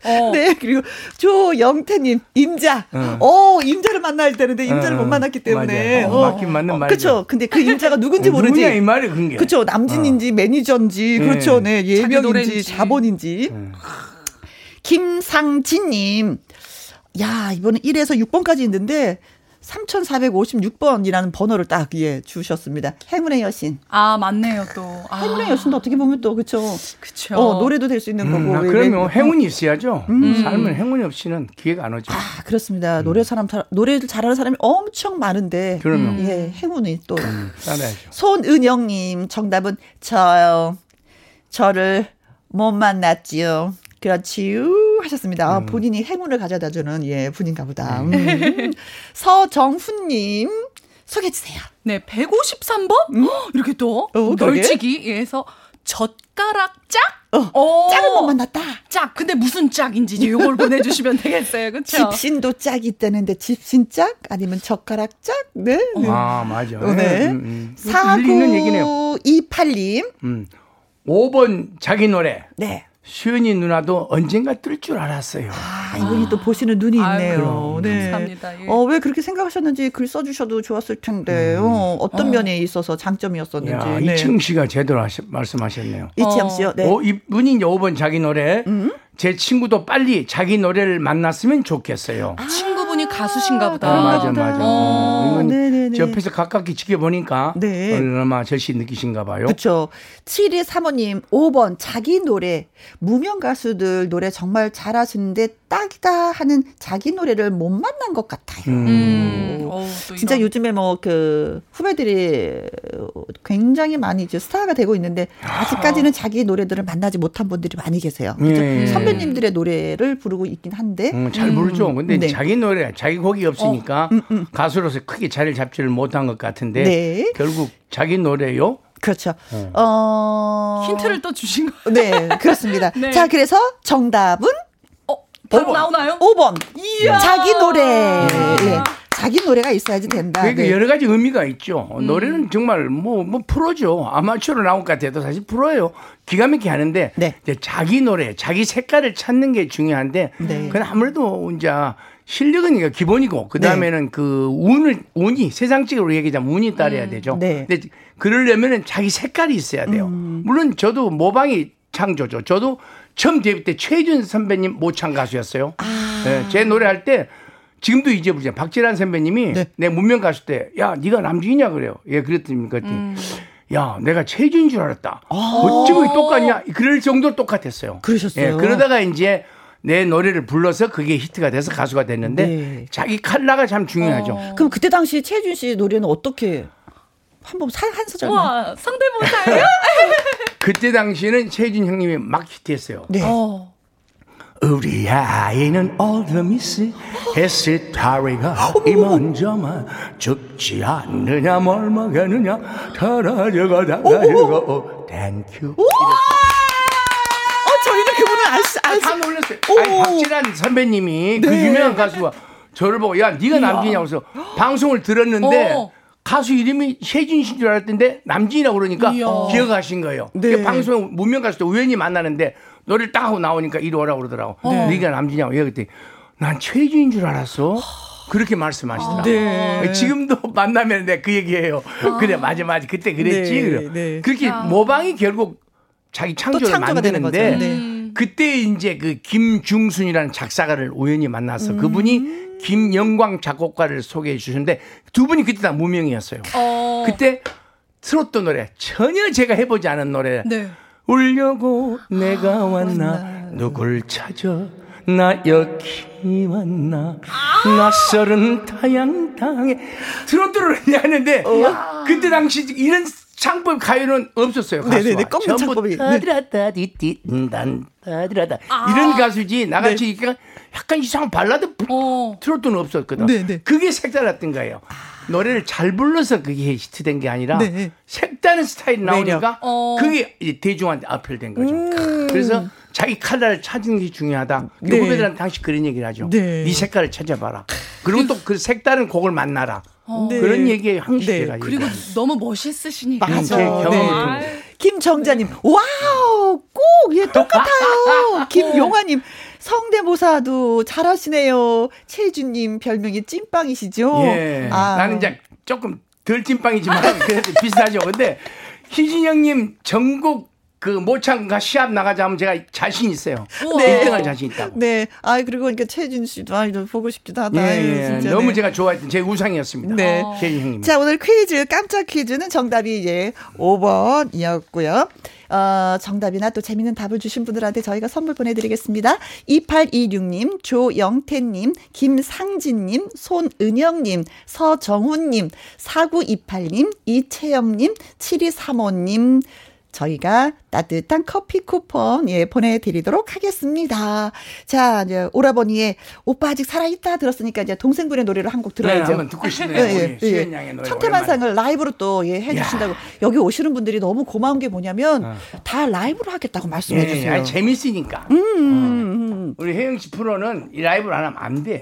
어. 네, 그리고 조영태님, 임자. 응. 오, 임자를 만나야 되는데, 임자를 응. 못 만났기 때문에. 어, 어. 맞긴 맞는 어. 말이죠. 그쵸. 근데 그 임자가 누군지 어, 모르지. 누구냐, 이 말이 그게. 그쵸. 남진인지, 어. 매니저인지, 그렇죠. 네, 네. 예명인지, 자본인지. 응. 김상진님, 야, 이번엔 일에서 육 번까지 있는데, 삼천사백오십육 번이라는 번호를 딱 예, 주셨습니다. 행운의 여신. 아, 맞네요, 또. 아. 행운의 여신도 어떻게 보면 또, 그쵸. 그쵸. 어, 노래도 될 수 있는 음, 거고. 아, 그러면 행운이 있어야죠. 음. 삶은 행운이 없이는 기회가 안 오죠. 아, 그렇습니다. 음. 노래 사람, 노래를 잘하는 사람이 엄청 많은데. 그러면. 음. 예, 행운이 또. 음, 따라야죠. 손은영님, 정답은 저요. 저를 못 만났지요. 그렇지요 하셨습니다. 음. 본인이 행운을 가져다주는 예 분인가 보다. 음. 서정훈님 소개해 주세요. 네, 백오십삼 번 음? 허, 이렇게 또 어, 널치기에서 젓가락 짝. 어, 짝은 못 만났다. 짝. 근데 무슨 짝인지 이걸 보내주시면 되겠어요, 그렇죠? 집신도 짝이 있다는데 집신 짝 아니면 젓가락 짝? 네. 네. 아 맞아. 네. 사구이팔 님 음. 오 번 자기 노래. 네. 수연이 누나도 언젠가 뜰 줄 알았어요. 아, 이분이 아. 또 보시는 눈이 있네요. 아유, 네. 감사합니다. 예. 어, 왜 그렇게 생각하셨는지 글 써주셔도 좋았을 텐데 음. 어, 어떤 어. 면에 있어서 장점이었었는지. 야, 네. 이청 씨가 제대로 하시, 말씀하셨네요. 이청 씨요? 네. 어, 이분이 오 번 자기 노래. 음? 제 친구도 빨리 자기 노래를 만났으면 좋겠어요. 아. 친구분이 가수신가 보다. 아, 맞아 맞아. 어. 어. 옆에서 가깝게 지켜보니까 네. 얼마나 절실 느끼신가 봐요. 그렇죠. 칠이삼오 님 오 번 자기 노래. 무명 가수들 노래 정말 잘하시는데 딱이다 하는 자기 노래를 못 만난 것 같아요. 음. 오, 진짜 이런. 요즘에 뭐 그 후배들이 굉장히 많이 이제 스타가 되고 있는데 아직까지는 아. 자기 노래들을 만나지 못한 분들이 많이 계세요. 예. 선배님들의 노래를 부르고 있긴 한데 음, 잘 부르죠. 근데 음. 네. 자기 노래, 자기 곡이 없으니까 어. 음, 음. 가수로서 크게 자리를 잡지를 못한 것 같은데 네. 결국 자기 노래요. 그렇죠. 음. 어... 힌트를 또 주신 거예요. 네, 그렇습니다. 네. 자, 그래서 정답은 어, 바로 오 번. 나오나요? 오 번. 이야. 자기 노래. 예. 예. 자기 노래가 있어야지 된다. 그러니까 네. 여러 가지 의미가 있죠. 음. 노래는 정말 뭐, 뭐 프로죠. 아마추어로 나온 것 같아도 사실 프로예요. 기가 막히게 하는데 네. 자기 노래, 자기 색깔을 찾는 게 중요한데 네. 그건 아무래도 혼자 실력은 기본이고 그 다음에는 네. 그 운을 운이 세상적으로 얘기하자면 운이 따라야 음. 되죠. 네. 근데 그러려면은 자기 색깔이 있어야 돼요. 음. 물론 저도 모방이 창조죠. 저도 처음 데뷔 때 최준 선배님 모창 가수였어요. 아. 네, 제 노래할 때. 지금도 이제 부르잖아요. 박재란 선배님이 네. 내 무명 가수 때, 야, 네가 남진이냐 그래요. 예, 그랬더니, 그랬더니. 음. 야, 내가 체조인 줄 알았다. 아~ 어찌고 똑같냐? 그럴 정도로 똑같았어요. 그러셨어요. 예, 그러다가 이제 내 노래를 불러서 그게 히트가 돼서 가수가 됐는데 네. 자기 칼라가 참 중요하죠. 어. 그럼 그때 당시 최준 씨 노래는 어떻게 한번 한 소절? 와, 성대모사예요? 그때 당시에는 최준 형님이 막 히트했어요. 네. 어. 우리 아이는 얼음이스 햇빛 다리가 이 먼저만 죽지 않느냐 뭘 먹느냐 달아져가 달아져가 땡큐. 저희는 그분을 알다 놀랐어요. 아니, 박진환 선배님이 네. 그 유명한 가수가 저를 보고 야 네가 남진이냐고 해서 방송을 들었는데 어. 가수 이름이 혜진이신 줄 알았던데 남진이라고 그러니까 이야. 기억하신 거예요. 네. 그러니까 방송 무명 가수 때 우연히 만나는데 노래를 딱 하고 나오니까 이리 오라고 그러더라고. 네. 네가 남진이냐고. 얘가 그때 난 최진인 줄 알았어. 그렇게 말씀하시더라고요. 아, 네. 지금도 만나면 내가 그 얘기해요. 아. 그래 맞아 맞아 그때 그랬지. 네, 네. 그렇게 아. 모방이 결국 자기 창조를 만드는데 네. 그때 이제 그 김중순이라는 작사가를 우연히 만나서 음. 그분이 김영광 작곡가를 소개해 주셨는데 두 분이 그때 다 무명이었어요. 어. 그때 트로트 노래 전혀 제가 해보지 않은 노래 네. 울려고 내가 왔나 아, 누굴 찾아 나 여기 왔나 아~ 낯설은 타양당에 트로트를 했는데 어. 그때 당시 이런 창법 가요는 없었어요. 네네네. 껌 창법이. 따드라다 디디난 따드라다 이런 가수지 나같이 네. 약간 이상한 발라드 어. 트로트는 없었거든. 네네. 그게 색달랐던 거예요. 아. 노래를 잘 불러서 그게 히트된 게 아니라 네네. 색다른 스타일 나오니까 어. 그게 대중한테 어필된 거죠. 음. 그래서 자기 칼라를 찾는 게 중요하다. 네. 후배들한테 당시 그런 얘기를 하죠. 네, 네 색깔을 찾아봐라. 그리고 또 그 색다른 곡을 만나라. 어. 네. 그런 얘기에 항시가 네. 그리고 너무 멋있으시니까. 맞아. 네. 김정자님, 와우, 꼭 예 똑같아요. 김용화님, 성대모사도 잘하시네요. 최준님 별명이 찐빵이시죠? 예. 아. 나는 이제 조금 덜 찐빵이지만 그래도 비슷하죠. 근데 희진영님 전국 그 모창가 시합 나가자 하면 제가 자신 있어요. 네. 일 등 할 자신 있다고. 네. 아 그리고 그러니까 최준 씨도 아이 보고 싶기도 하다. 예, 예. 진짜 너무 네. 제가 좋아했던 제 우상이었습니다. 네. 어. 최준 형님. 자 오늘 퀴즈 깜짝 퀴즈는 정답이 이제 오 번이었고요. 어, 정답이나 또 재미있는 답을 주신 분들한테 저희가 선물 보내드리겠습니다. 이팔이육 님, 조영태님, 김상진님, 손은영님, 서정훈님, 사구이팔 님, 이채영님, 칠이삼오 님. 저희가 따뜻한 커피 쿠폰 예 보내드리도록 하겠습니다. 자 이제 오라버니의 오빠 아직 살아있다 들었으니까 이제 동생분의 노래를 한 곡 들어야죠. 네, 한번 듣고 싶네요. 예, 예, 수연 양의 노래. 천태만상을 오랜만에. 라이브로 또 예, 해주신다고. 야. 여기 오시는 분들이 너무 고마운 게 뭐냐면 어. 다 라이브로 하겠다고 말씀해 예, 주세요. 아니, 재밌으니까. 음, 음. 어. 우리 혜영 씨 프로는 이 라이브를 안 하면 안 돼.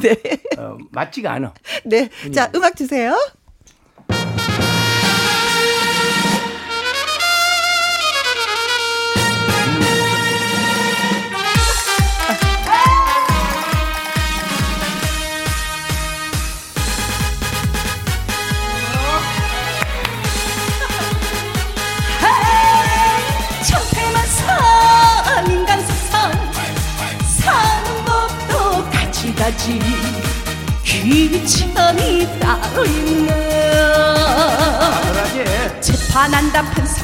네. 어, 맞지가 않아. 네. 그냥. 자 음악 주세요. 귀찮이 따로 있네. 재판한다 판사,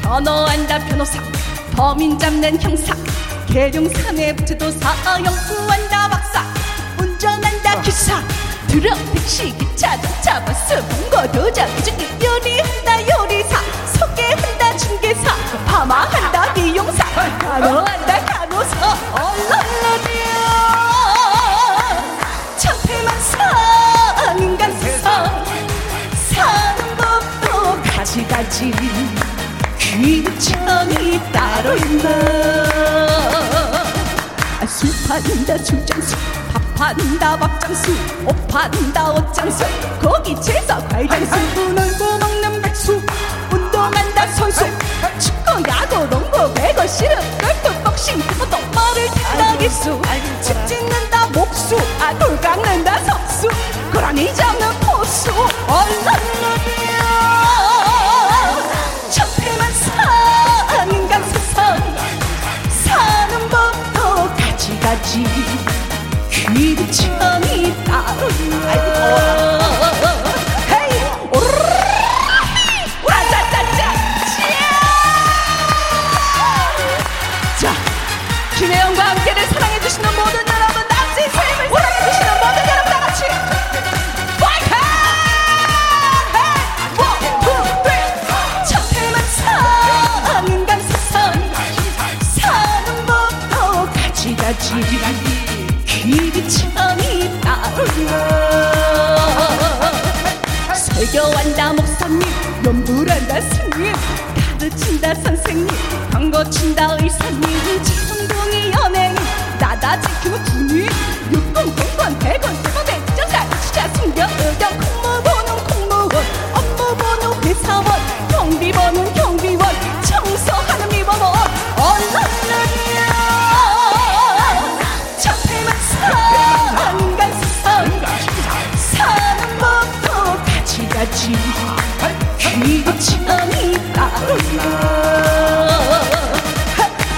변호한다 변호사, 범인 잡는 형사, 계룡산의 부도사, 영구한다 박사, 운전한다 기사, 드럼 택시 기차 자동차 버스 봉고 도장 기준이 요리한다 요리사, 소개한다 중개사, 파마한다 미용사, 간호한다 간호사, 언론로디오. 천태만상 인간세상 사는 법도 가지가지 귀천이 따로 있나. 술 판다 술장수, 밥 판다 밥장수, 옷 판다 옷장수, 고기 채소 과일장수, 놀고 먹는 백수, 운동한다 선수, 축구 야구 농구 배구 씨름 널뚝 복싱 호동 말을 탄다 기수, 집 짓는다 목수, 돌 깎는다 석수, 고라니 잡는 포수, 얼른놀이야. 천태만상 인간세상 사는 법도 가지가지 귀천이 따로 있나. 아이고 더워라. 헤이 오르르 아자자 친다 선생님, 광고 친다 의사님, 지성동이 연예인, 나다 지키고 군인, 육군, 공군, 대군, 대군, 백전사, 유치자, 순경, 의경, 공무 보는 공무원, 업무 보는 회사원, 경비 보는 경비원, 청소하는 미범원, 언론이야, 적폐만 사, 인간 세상, 사는 법도 같이 같이.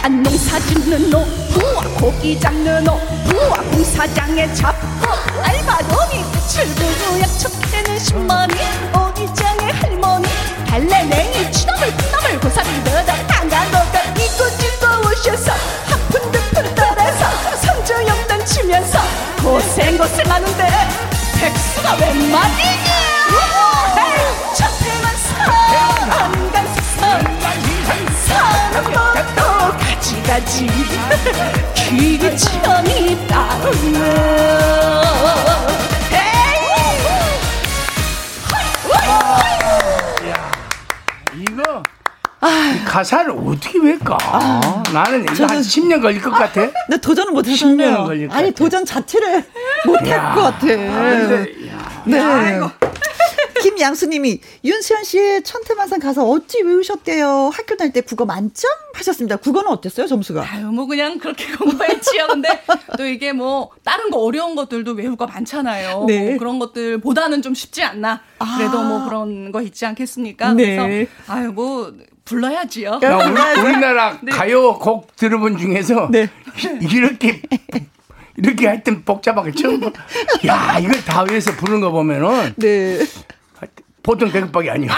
농사 짓는 노부와 고기 잡는 노부와 공사장에 잡고 알바놈이 출구로 약속되는 신머니 오기장의 할머니 달래냉이 취나물 콩나물 고사리 너덕 당간노덕 이곳 집도 오셔서 하푼 듯푼 떨어서 성조영단 치면서 고생 고생 하는데 백수가 웬 말이냐. 첫해만 사 안간 세상 사는 법도 같이 가지 귀천이 따로 있나. 이거 이 가사를 어떻게 외까? 아, 나는 이거 저는, 한 십 년 걸릴 것 같아. 아, 근데 도전은 못했어요. 십 년 걸릴 것 같아. 아니 도전 자체를 못할 것 같아. 근데, 야, 네. 아이고. 김양수님이 윤수연 씨의 천태만상 가사 어찌 외우셨대요? 학교 다닐 때 국어 만점 하셨습니다. 국어는 어땠어요? 점수가? 아유 뭐 그냥 그렇게 공부했지요. 근데 또 이게 뭐 다른 거 어려운 것들도 외울 거 많잖아요. 네. 뭐 그런 것들보다는 좀 쉽지 않나. 그래도 아. 뭐 그런 거 있지 않겠습니까? 네. 그래서 아유 뭐 불러야지요. 야, 우리, 우리나라 네. 가요곡 들어본 중에서 네. 이렇게. 이렇게 하여튼 복잡하게 처음 야 이걸 다 위해서 부르는 거 보면은 네. 보통 대급박이 아니야.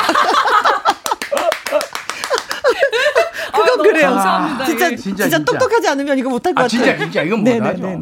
그건 아, 그래요. 감사합니다. 진짜, 진짜, 진짜 진짜 똑똑하지 않으면 이거 못할 것 아, 같아요. 진짜 진짜 이건 못하죠.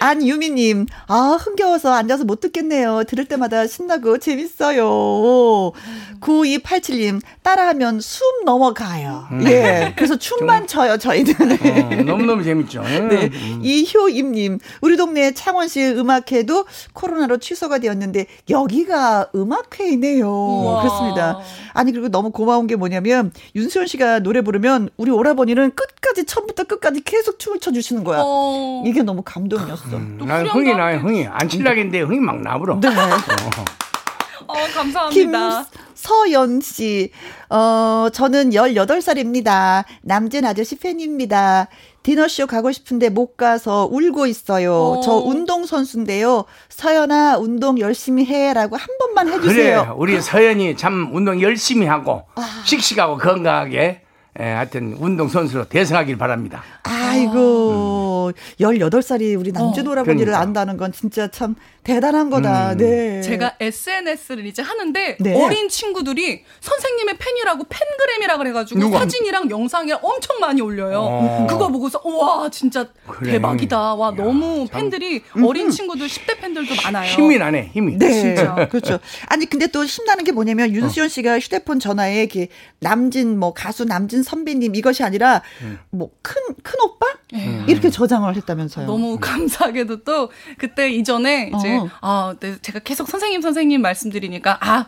안유미님, 아 흥겨워서 앉아서 못 듣겠네요. 들을 때마다 신나고 재밌어요. 구이팔칠님 따라하면 숨 넘어가요. 음. 예, 그래서 춤만 춰요 저희는. 어, 너무너무 재밌죠. 네. 음. 이효임님, 우리 동네 창원시 음악회도 코로나로 취소가 되었는데 여기가 음악회이네요. 우와. 그렇습니다. 아니 그리고 너무 고마운 게 뭐냐면 윤수연 씨가 노래 부르면 우리 오라버니는 끝까지 처음부터 끝까지 계속 춤을 춰주시는 거야. 어... 이게 너무 감동이었어. 음, 나 흥이 나요. 흥이 안 칠락인데 흥이 막 나불어. 네. 어, 감사합니다. 김서연 씨, 어, 저는 열여덟 살입니다. 남진 아저씨 팬입니다. 디너쇼 가고 싶은데 못 가서 울고 있어요. 오. 저 운동선수인데요. 서연아 운동 열심히 해라고 한 번만 해주세요. 그래, 우리 서연이 참 운동 열심히 하고 아. 씩씩하고 건강하게. 예, 하여튼 운동선수로 대성하길 바랍니다. 아이고, 음. 열여덟 살이 우리 남진 오라버니를 어, 안다는 건 진짜 참 대단한 거다. 음. 네. 제가 에스엔에스를 이제 하는데 네. 어린 친구들이 선생님의 팬이라고 팬그램이라 그래가지고 누가? 사진이랑 영상이랑 엄청 많이 올려요. 어. 그거 보고서 와 진짜 그래. 대박이다. 와 야, 너무 참. 팬들이 음. 어린 친구들 십 대 팬들도 많아요. 힘이 나네. 힘이. 네. 진짜. 그렇죠. 아니 근데 또 신나는 게 뭐냐면 윤수연 씨가 휴대폰 전화에 이렇게 남진 뭐 가수 남진 선배님 이것이 아니라 음. 뭐 큰 큰 오빠 음. 이렇게 저장을 했다면서요. 너무 감사하게도 또 그때 이전에 이제 어. 아 제가 계속 선생님 선생님 말씀드리니까 아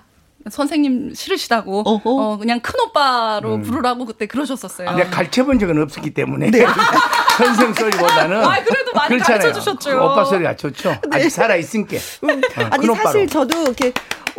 선생님 싫으시다고 어, 그냥 큰 오빠로 음. 부르라고 그때 그러셨었어요. 내가 가르쳐본 적은 없었기 때문에 네. 선생 소리보다는 아 그래도 많이 가르쳐 주셨죠. 오빠 소리가 좋죠. 네. 아직 살아 있으니까. 음. 어, 아니 사실 오빠로. 저도 이렇게.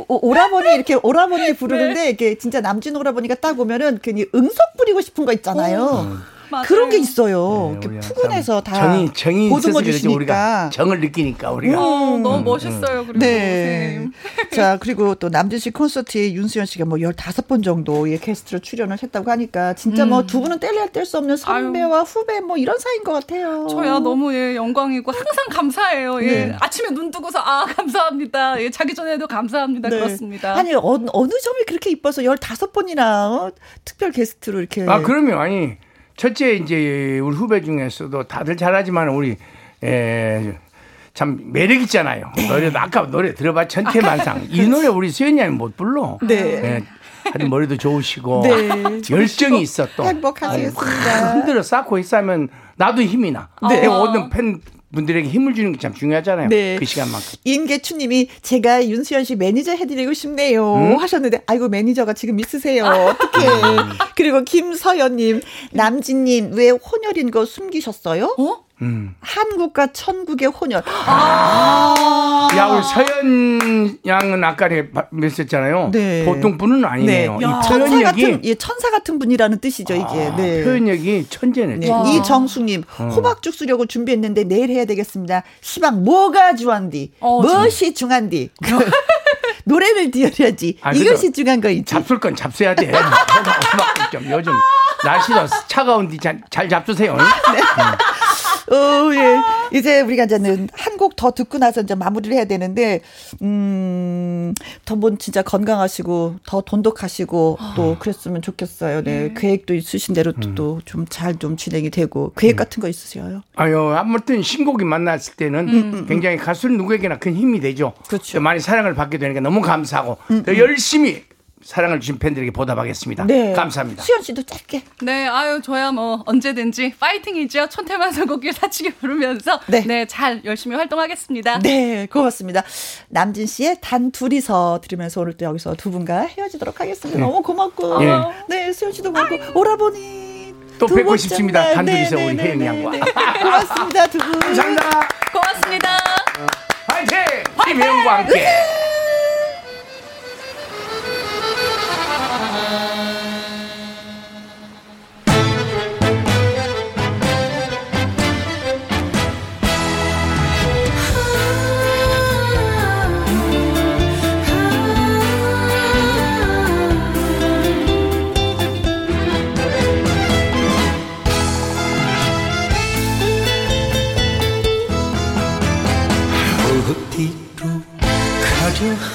오, 오라버니 이렇게 오라버니 부르는데 네. 이게 진짜 남진 오라버니가 딱 오면은 괜히 응석 부리고 싶은 거 있잖아요. 음, 그런 게 있어요. 네, 이렇게 푸근해서 다 정이 정이 보듬어 주시니까 우리가 정을 느끼니까 우리가 오, 음, 너무 멋있어요. 음, 그리고 네. 네. 자 그리고 또 남진 씨 콘서트에 윤수연 씨가 뭐 열다섯 번 정도의 게스트로 출연을 했다고 하니까 진짜 음. 뭐 두 분은 뗄래야 뗄 수 없는 선배와 아유. 후배 뭐 이런 사이인 것 같아요. 저야 너무 예, 영광이고 항상 감사해요. 예. 네. 아침에 눈 뜨고서 아 감사합니다. 예, 자기 전에도 감사합니다. 네. 그렇습니다. 아니 어, 어느 점이 그렇게 이뻐서 열다섯 번이나 어? 특별 게스트로 이렇게 아 그럼요. 아니 첫째 이제 우리 후배 중에서도 다들 잘하지만 우리 에, 참 매력 있잖아요. 노래도 아까 노래 들어봐 천태만상 이 노래 우리 수연이 형이 못 불러. 네. 에, 머리도 좋으시고 네. 열정이 있어 또. 행복하시겠습니다. 흔들어 쌓고 있으면 나도 힘이 나. 네. 내가 오늘 팬 분들에게 힘을 주는 게 참 중요하잖아요. 네. 그 시간만큼. 임계추님이 제가 윤수연 씨 매니저 해드리고 싶네요 음? 하셨는데 아이고 매니저가 지금 있으세요. 어떡해. 그리고 김서연님 남진님 왜 혼혈인 거 숨기셨어요? 어? 음. 한국과 천국의 혼혈. 아~ 야, 우리 서연 양은 아까 말씀했잖아요. 네. 보통 분은 아니네요. 네. 이 천사 같은, 예, 천사 같은 분이라는 뜻이죠, 이게. 아, 네. 표현력이 천재네. 네. 이정숙님, 어. 호박죽 수려고 준비했는데 내일 해야 되겠습니다. 시방 뭐가 중한디? 어, 무엇이 중한디? 노래를 띄어야지. 아, 이것이 중요한 거지. 잡술 건 잡숴야 돼. 좀 요즘 날씨가 차가운데 잘, 잘 잡수세요. 네. 오, 예. 이제 우리가 이제는 한 곡 더 듣고 나서 이제 마무리를 해야 되는데, 음, 더 뭐 진짜 건강하시고, 더 돈독하시고, 또 그랬으면 좋겠어요. 네. 네. 계획도 있으신 대로 또 좀 잘 좀 음. 좀 진행이 되고, 계획 음. 같은 거 있으세요? 아유, 아무튼 신곡이 만났을 때는 음. 굉장히 가수는 누구에게나 큰 힘이 되죠. 그렇죠. 많이 사랑을 받게 되니까 너무 감사하고, 음. 더 열심히 사랑을 주신 팬들에게 보답하겠습니다. 네. 감사합니다. 수연 씨도 짧게. 네, 아유, 저야 뭐 언제든지 파이팅이죠. 천태만 선곡길 사치게 부르면서 네. 네, 잘 열심히 활동하겠습니다. 네, 고맙습니다. 남진 씨의 단 둘이서 들으면서 오늘 또 여기서 두 분과 헤어지도록 하겠습니다. 네. 너무 고맙고. 네, 네 수연 씨도 고맙고. 아유. 오라보니 또 뵙고 싶습니다. 단 둘이서 우리 혜은이 양과. 고맙습니다, 두 분. 감사합니다. 고맙습니다. 파이팅! 김혜영과 함께.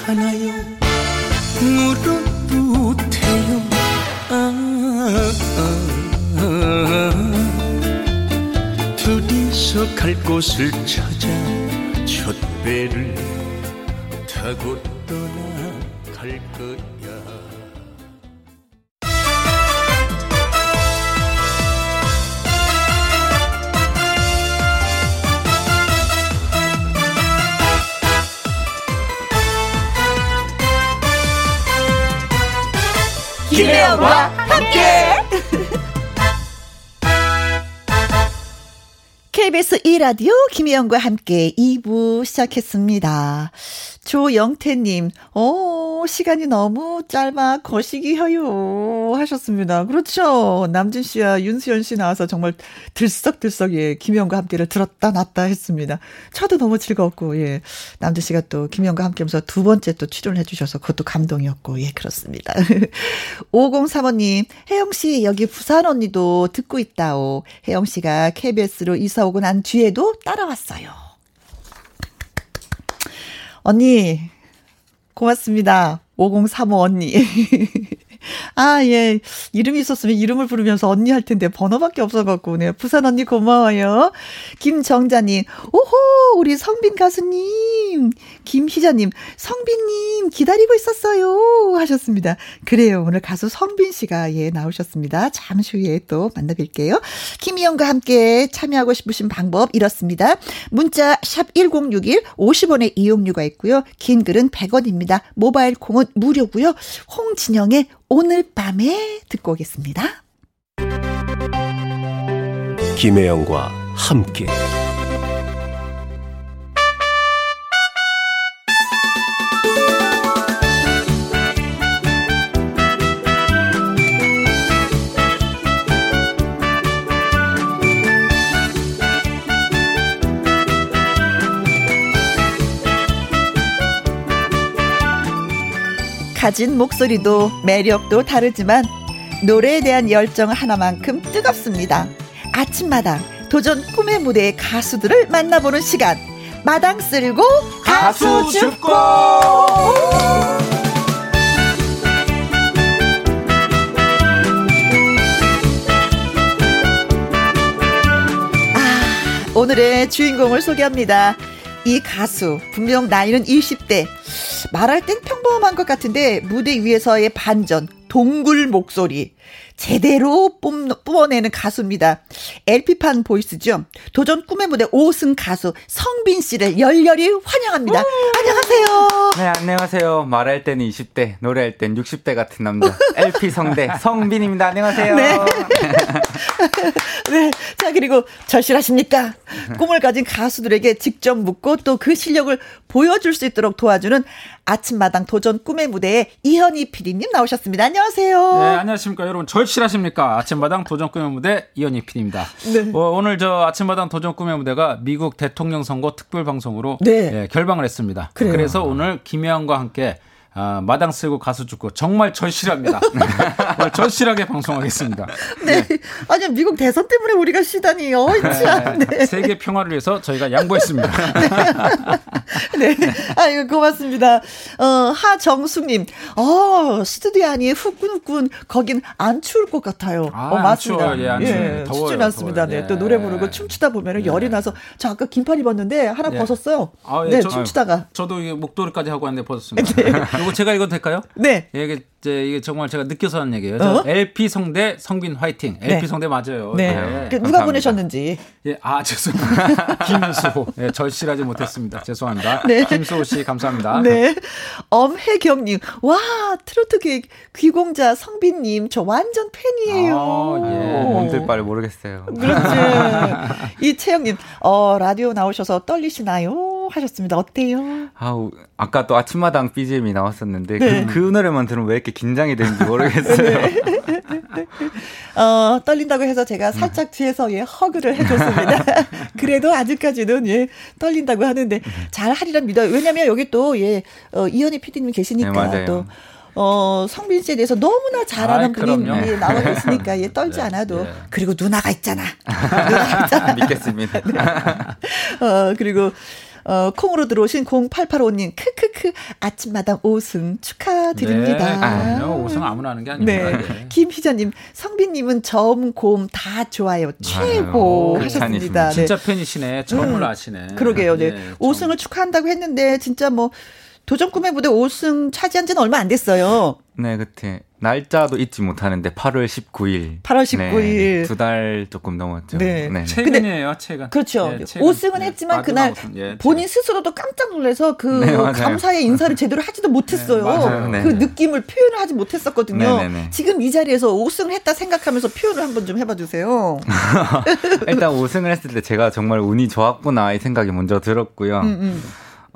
하나요 물어도 돼요 아, 아, 아. 둘이서 갈 곳을 찾아 첫 배를 타고 떠나갈 거야. 김혜영과 함께 케이비에스 이라디오 김혜영과 함께 이 부 시작했습니다. 조영태님, 오, 시간이 너무 짧아 거시기 혀요 하셨습니다. 그렇죠. 남진 씨와 윤수연 씨 나와서 정말 들썩들썩 예, 김혜영과 함께를 들었다 놨다 했습니다. 저도 너무 즐거웠고 예, 남진 씨가 또 김혜영과 함께하면서 두 번째 또 출연을 해주셔서 그것도 감동이었고 예, 그렇습니다. 오공삼오님, 혜영 씨 여기 부산 언니도 듣고 있다오. 혜영 씨가 케이비에스로 이사 오고 난 뒤에도 따라왔어요. 언니, 고맙습니다. 오공삼오 언니. 아, 예. 이름이 있었으면 이름을 부르면서 언니 할 텐데 번호밖에 없어갖고, 네. 부산 언니 고마워요. 김정자님, 오호, 우리 성빈 가수님. 김희자님, 성빈님 기다리고 있었어요. 하셨습니다. 그래요. 오늘 가수 성빈 씨가, 예, 나오셨습니다. 잠시 후에 또 만나뵐게요. 김희영과 함께 참여하고 싶으신 방법 이렇습니다. 문자, 샵 천육십일, 오십 원의 이용료가 있고요. 긴 글은 백 원입니다. 모바일 콩은 무료고요. 홍진영의 오늘 밤에 듣고 오겠습니다. 김혜영과 함께 가진 목소리도 매력도 다르지만 노래에 대한 열정 하나만큼 뜨겁습니다. 아침마당 도전 꿈의 무대의 가수들을 만나보는 시간. 마당 쓸고 가수 줍고. 아, 오늘의 주인공을 소개합니다. 이 가수 분명 나이는 이십 대. 말할 땐 평범한 것 같은데 무대 위에서의 반전, 동굴 목소리, 제대로 뿜어내는 가수입니다. 엘피판 보이스죠. 도전 꿈의 무대 오승 가수 성빈 씨를 열렬히 환영합니다. 안녕하세요. 네, 안녕하세요. 말할 때는 이십 대, 노래할 때는 육십 대 같은 남자 엘피 성대 성빈입니다. 안녕하세요. 네. 네. 자, 그리고 절실하십니까? 꿈을 가진 가수들에게 직접 묻고 또 그 실력을 보여줄 수 있도록 도와주는 아침마당 도전 꿈의 무대에 이현희 피디님 나오셨습니다. 안녕하세요. 네, 안녕하십니까. 여러분, 절실하십니까? 아침마당 도전 꿈의 무대 이현희 피디입니다. 네. 어, 오늘 저 아침마당 도전 꿈의 무대가 미국 대통령 선거 특별방송으로 네. 예, 결방을 했습니다. 그래요. 그래서 오늘 김혜원과 함께 아, 마당 쓸고 가수 죽고 정말 절실합니다. 정말 절실하게 방송하겠습니다. 네. 네. 아니, 미국 대선 때문에 우리가 쉬다니, 어이, 참. 네. 세계 평화를 위해서 저희가 양보했습니다. 네. 네. 아유, 고맙습니다. 어, 하정숙님. 어, 스튜디오 안이 후끈후끈, 거긴 안 추울 것 같아요. 아, 어, 맞습니다. 안 추워요. 예, 안 추워요. 예, 더워요. 춥진 않습니다. 더워요. 네. 또 노래 부르고 춤추다 보면 예. 열이 나서, 저 아까 긴팔 입었는데 하나 예. 벗었어요. 아, 예, 네, 저, 춤추다가. 저도 이게 목도리까지 하고 왔는데 벗었습니다. 네. 이거 제가 읽어도 될까요? 네. 예, 이게, 이제 이게 정말 제가 느껴서 하는 얘기예요. 어? 엘피 성대 성빈 화이팅. 엘피 네. 성대 맞아요. 네. 네. 그 누가 보내셨는지. 예, 아 죄송합니다. 김수호. 예, 절실하지 못했습니다. 죄송합니다. 네. 김수호 씨 감사합니다. 네. 엄혜경님, 와 트로트 귀, 귀공자 성빈님 저 완전 팬이에요. 아, 예. 뭔들 바를 모르겠어요. 그렇지. 이 채영님, 어 라디오 나오셔서 떨리시나요? 하셨습니다. 어때요? 아우 아까 또 아침마당 비지엠이 나왔었는데 네. 그, 그 노래만 들으면 왜 이렇게 긴장이 되는지 모르겠어요. 어, 떨린다고 해서 제가 살짝 뒤에서 예, 허그를 해줬습니다. 그래도 아직까지는 예, 떨린다고 하는데 잘하리란 믿어요. 왜냐하면 여기 또 예, 어, 이현희 피디님 계시니까 네, 또 어, 성빈 씨에 대해서 너무나 잘하는 아이, 분이 예, 나와 있으니까 예, 떨지 네, 않아도 네. 그리고 누나가 있잖아. 누나가 있잖아. 믿겠습니다. 네. 어, 그리고 어, 콩으로 들어오신 공팔팔오님 크크크 아침마당 오승 축하드립니다. 네. 아니요, 오승 아무나 하는 게 아닙니다. 네. 네. 김희자님 성빈님은 점, 곰 다 좋아요. 최고. 아유, 하셨습니다. 네. 진짜 팬이시네. 점을 음, 아시네. 그러게요. 네. 네, 오승을 축하한다고 했는데 진짜 뭐 도전 꿈의 무대 오승 차지한 지는 얼마 안 됐어요. 네, 그때 날짜도 잊지 못하는데 팔월 십구일. 팔월 십구일. 네, 두 달 조금 넘었죠. 네. 네. 최근이에요, 최근. 그렇죠. 네, 최근. 오승은 네. 했지만 그날 예, 본인 스스로도 깜짝 놀라서 그 네, 감사의 인사를 제대로 하지도 못했어요. 네, 그 네. 느낌을 표현을 하지 못했었거든요. 네, 네. 지금 이 자리에서 오승을 했다 생각하면서 표현을 한번 좀 해봐 주세요. 일단 오승을 했을 때 제가 정말 운이 좋았구나 이 생각이 먼저 들었고요. 음, 음.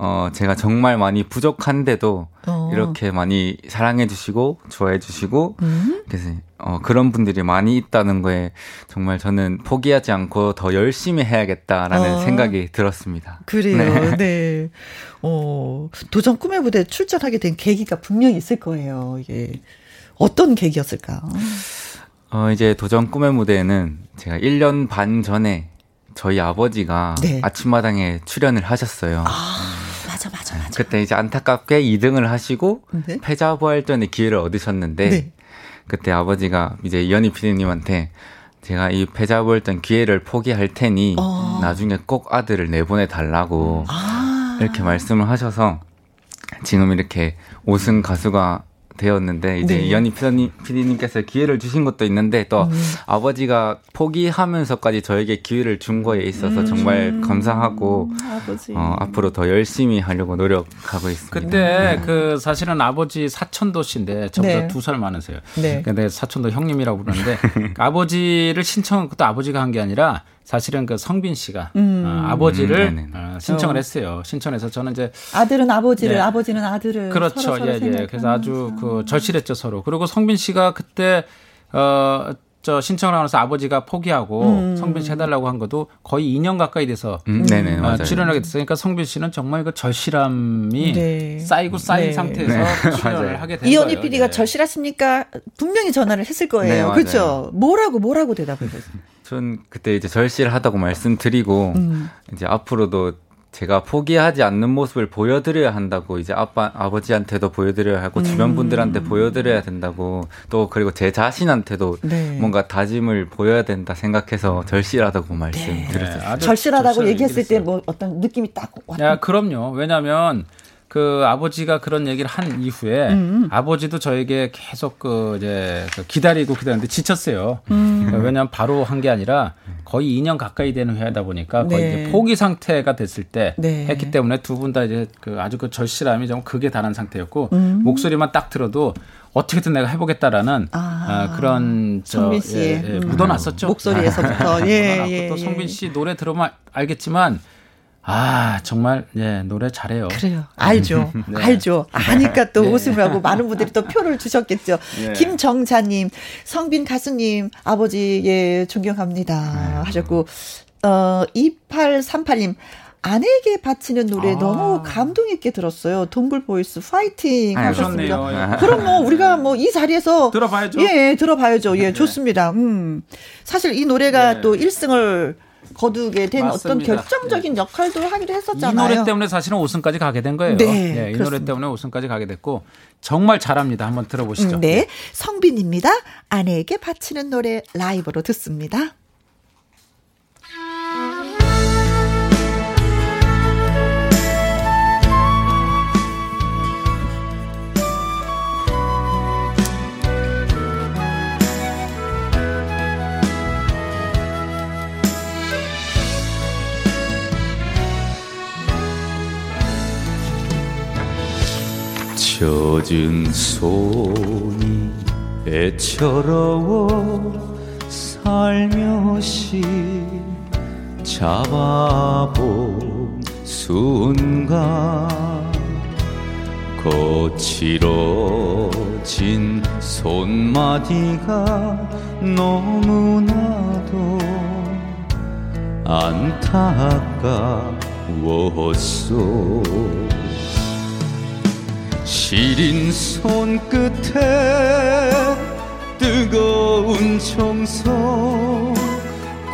어, 제가 정말 많이 부족한데도 어. 이렇게 많이 사랑해주시고 좋아해주시고 음? 그래서 어, 그런 분들이 많이 있다는 거에 정말 저는 포기하지 않고 더 열심히 해야겠다라는 어. 생각이 들었습니다. 그래요. 네. 네. 어, 도전 꿈의 무대에 출전하게 된 계기가 분명히 있을 거예요. 이게 어떤 계기였을까? 어, 이제 도전 꿈의 무대에는 제가 일 년 반 전에 저희 아버지가 네. 아침마당에 출연을 하셨어요. 아. 맞아, 맞아, 맞아. 그때 이제 안타깝게 이등을 하시고 네? 패자부활전의 기회를 얻으셨는데 네. 그때 아버지가 이제 이현희 피디님한테 제가 이 패자부활전 기회를 포기할 테니 어. 나중에 꼭 아들을 내보내달라고 아. 이렇게 말씀을 하셔서 지금 이렇게 오승 가수가 되었는데 이제 네. 이현희 피디님, 피디님께서 기회를 주신 것도 있는데 또 음. 아버지가 포기하면서까지 저에게 기회를 준 거에 있어서 음. 정말 감사하고 음. 어, 앞으로 더 열심히 하려고 노력하고 있습니다. 그때 네. 그 사실은 아버지 사천도 씨인데 저보다 네. 두 살 많으세요. 네. 근데 사천도 형님이라고 부르는데 아버지를 신청한 것도 아버지가 한 게 아니라 사실은 그 성빈 씨가 음. 어, 아버지를 어, 신청을 했어요. 신청해서 저는 이제 아들은 아버지를, 네. 아버지는 아들을 그렇죠. 서로 서로 예, 예. 그래서 아주 그 절실했죠 서로. 그리고 성빈 씨가 그때 어, 저 신청을 하면서 아버지가 포기하고 음. 성빈 씨 해달라고 한 것도 거의 이 년 가까이 돼서 음. 음. 어, 출연하게 됐으니까 성빈 씨는 정말 그 절실함이 네. 쌓이고 쌓인 네. 상태에서 네. 출연을 하게 된 거예요. 이현희 피디가 네. 절실하십니까? 분명히 전화를 했을 거예요. 네, 그렇죠. 뭐라고 뭐라고 대답을 했어요? 전 그때 이제 절실하다고 말씀드리고 음. 이제 앞으로도 제가 포기하지 않는 모습을 보여드려야 한다고 이제 아빠 아버지한테도 보여드려야 하고 음. 주변 분들한테 보여드려야 된다고 또 그리고 제 자신한테도 네. 뭔가 다짐을 보여야 된다 생각해서 절실하다고 말씀드렸어요. 네. 네, 절실하다고 얘기했을 때 뭐 어떤 느낌이 딱 왔다. 야, 그럼요. 왜냐하면 그 아버지가 그런 얘기를 한 이후에 음. 아버지도 저에게 계속 그 이제 기다리고 기다렸는데 지쳤어요. 음. 왜냐하면 바로 한 게 아니라 거의 이 년 가까이 되는 회화다 보니까 거의 네. 이제 포기 상태가 됐을 때 네. 했기 때문에 두 분 다 이제 그 아주 그 절실함이 좀 극에 달한 상태였고 음. 목소리만 딱 들어도 어떻게든 내가 해보겠다라는 아, 어, 그런 저 예, 예, 음. 묻어놨었죠. 목소리에서부터 예, 예, 또 성빈 씨 노래 들어보면 알겠지만. 아 정말 예 노래 잘해요. 그래요. 알죠. 네. 알죠. 아니까 또 네. 웃음을 하고 많은 분들이 또 표를 주셨겠죠. 네. 김정자님, 성빈 가수님 아버지 예 존경합니다. 네. 하셨고 어, 이팔삼팔 님 아내에게 바치는 노래 아. 너무 감동 있게 들었어요. 동굴 보이스 파이팅 아, 하셨습니다. 좋네요. 그럼 뭐 우리가 뭐 이 자리에서 들어봐야죠. 예 들어봐야죠. 예 네. 좋습니다. 음 사실 이 노래가 네. 또 일 승을 거두게 된 맞습니다. 어떤 결정적인 네. 역할도 하기도 했었잖아요. 이 노래 때문에 사실은 오승까지 가게 된 거예요. 네, 네, 이 노래 때문에 오승까지 가게 됐고 정말 잘합니다. 한번 들어보시죠. 네, 성빈입니다. 아내에게 바치는 노래 라이브로 듣습니다. 젖은 손이 애처로워 살며시 잡아본 순간 거칠어진 손마디가 너무나도 안타까웠소. 시린 손끝에 뜨거운 정성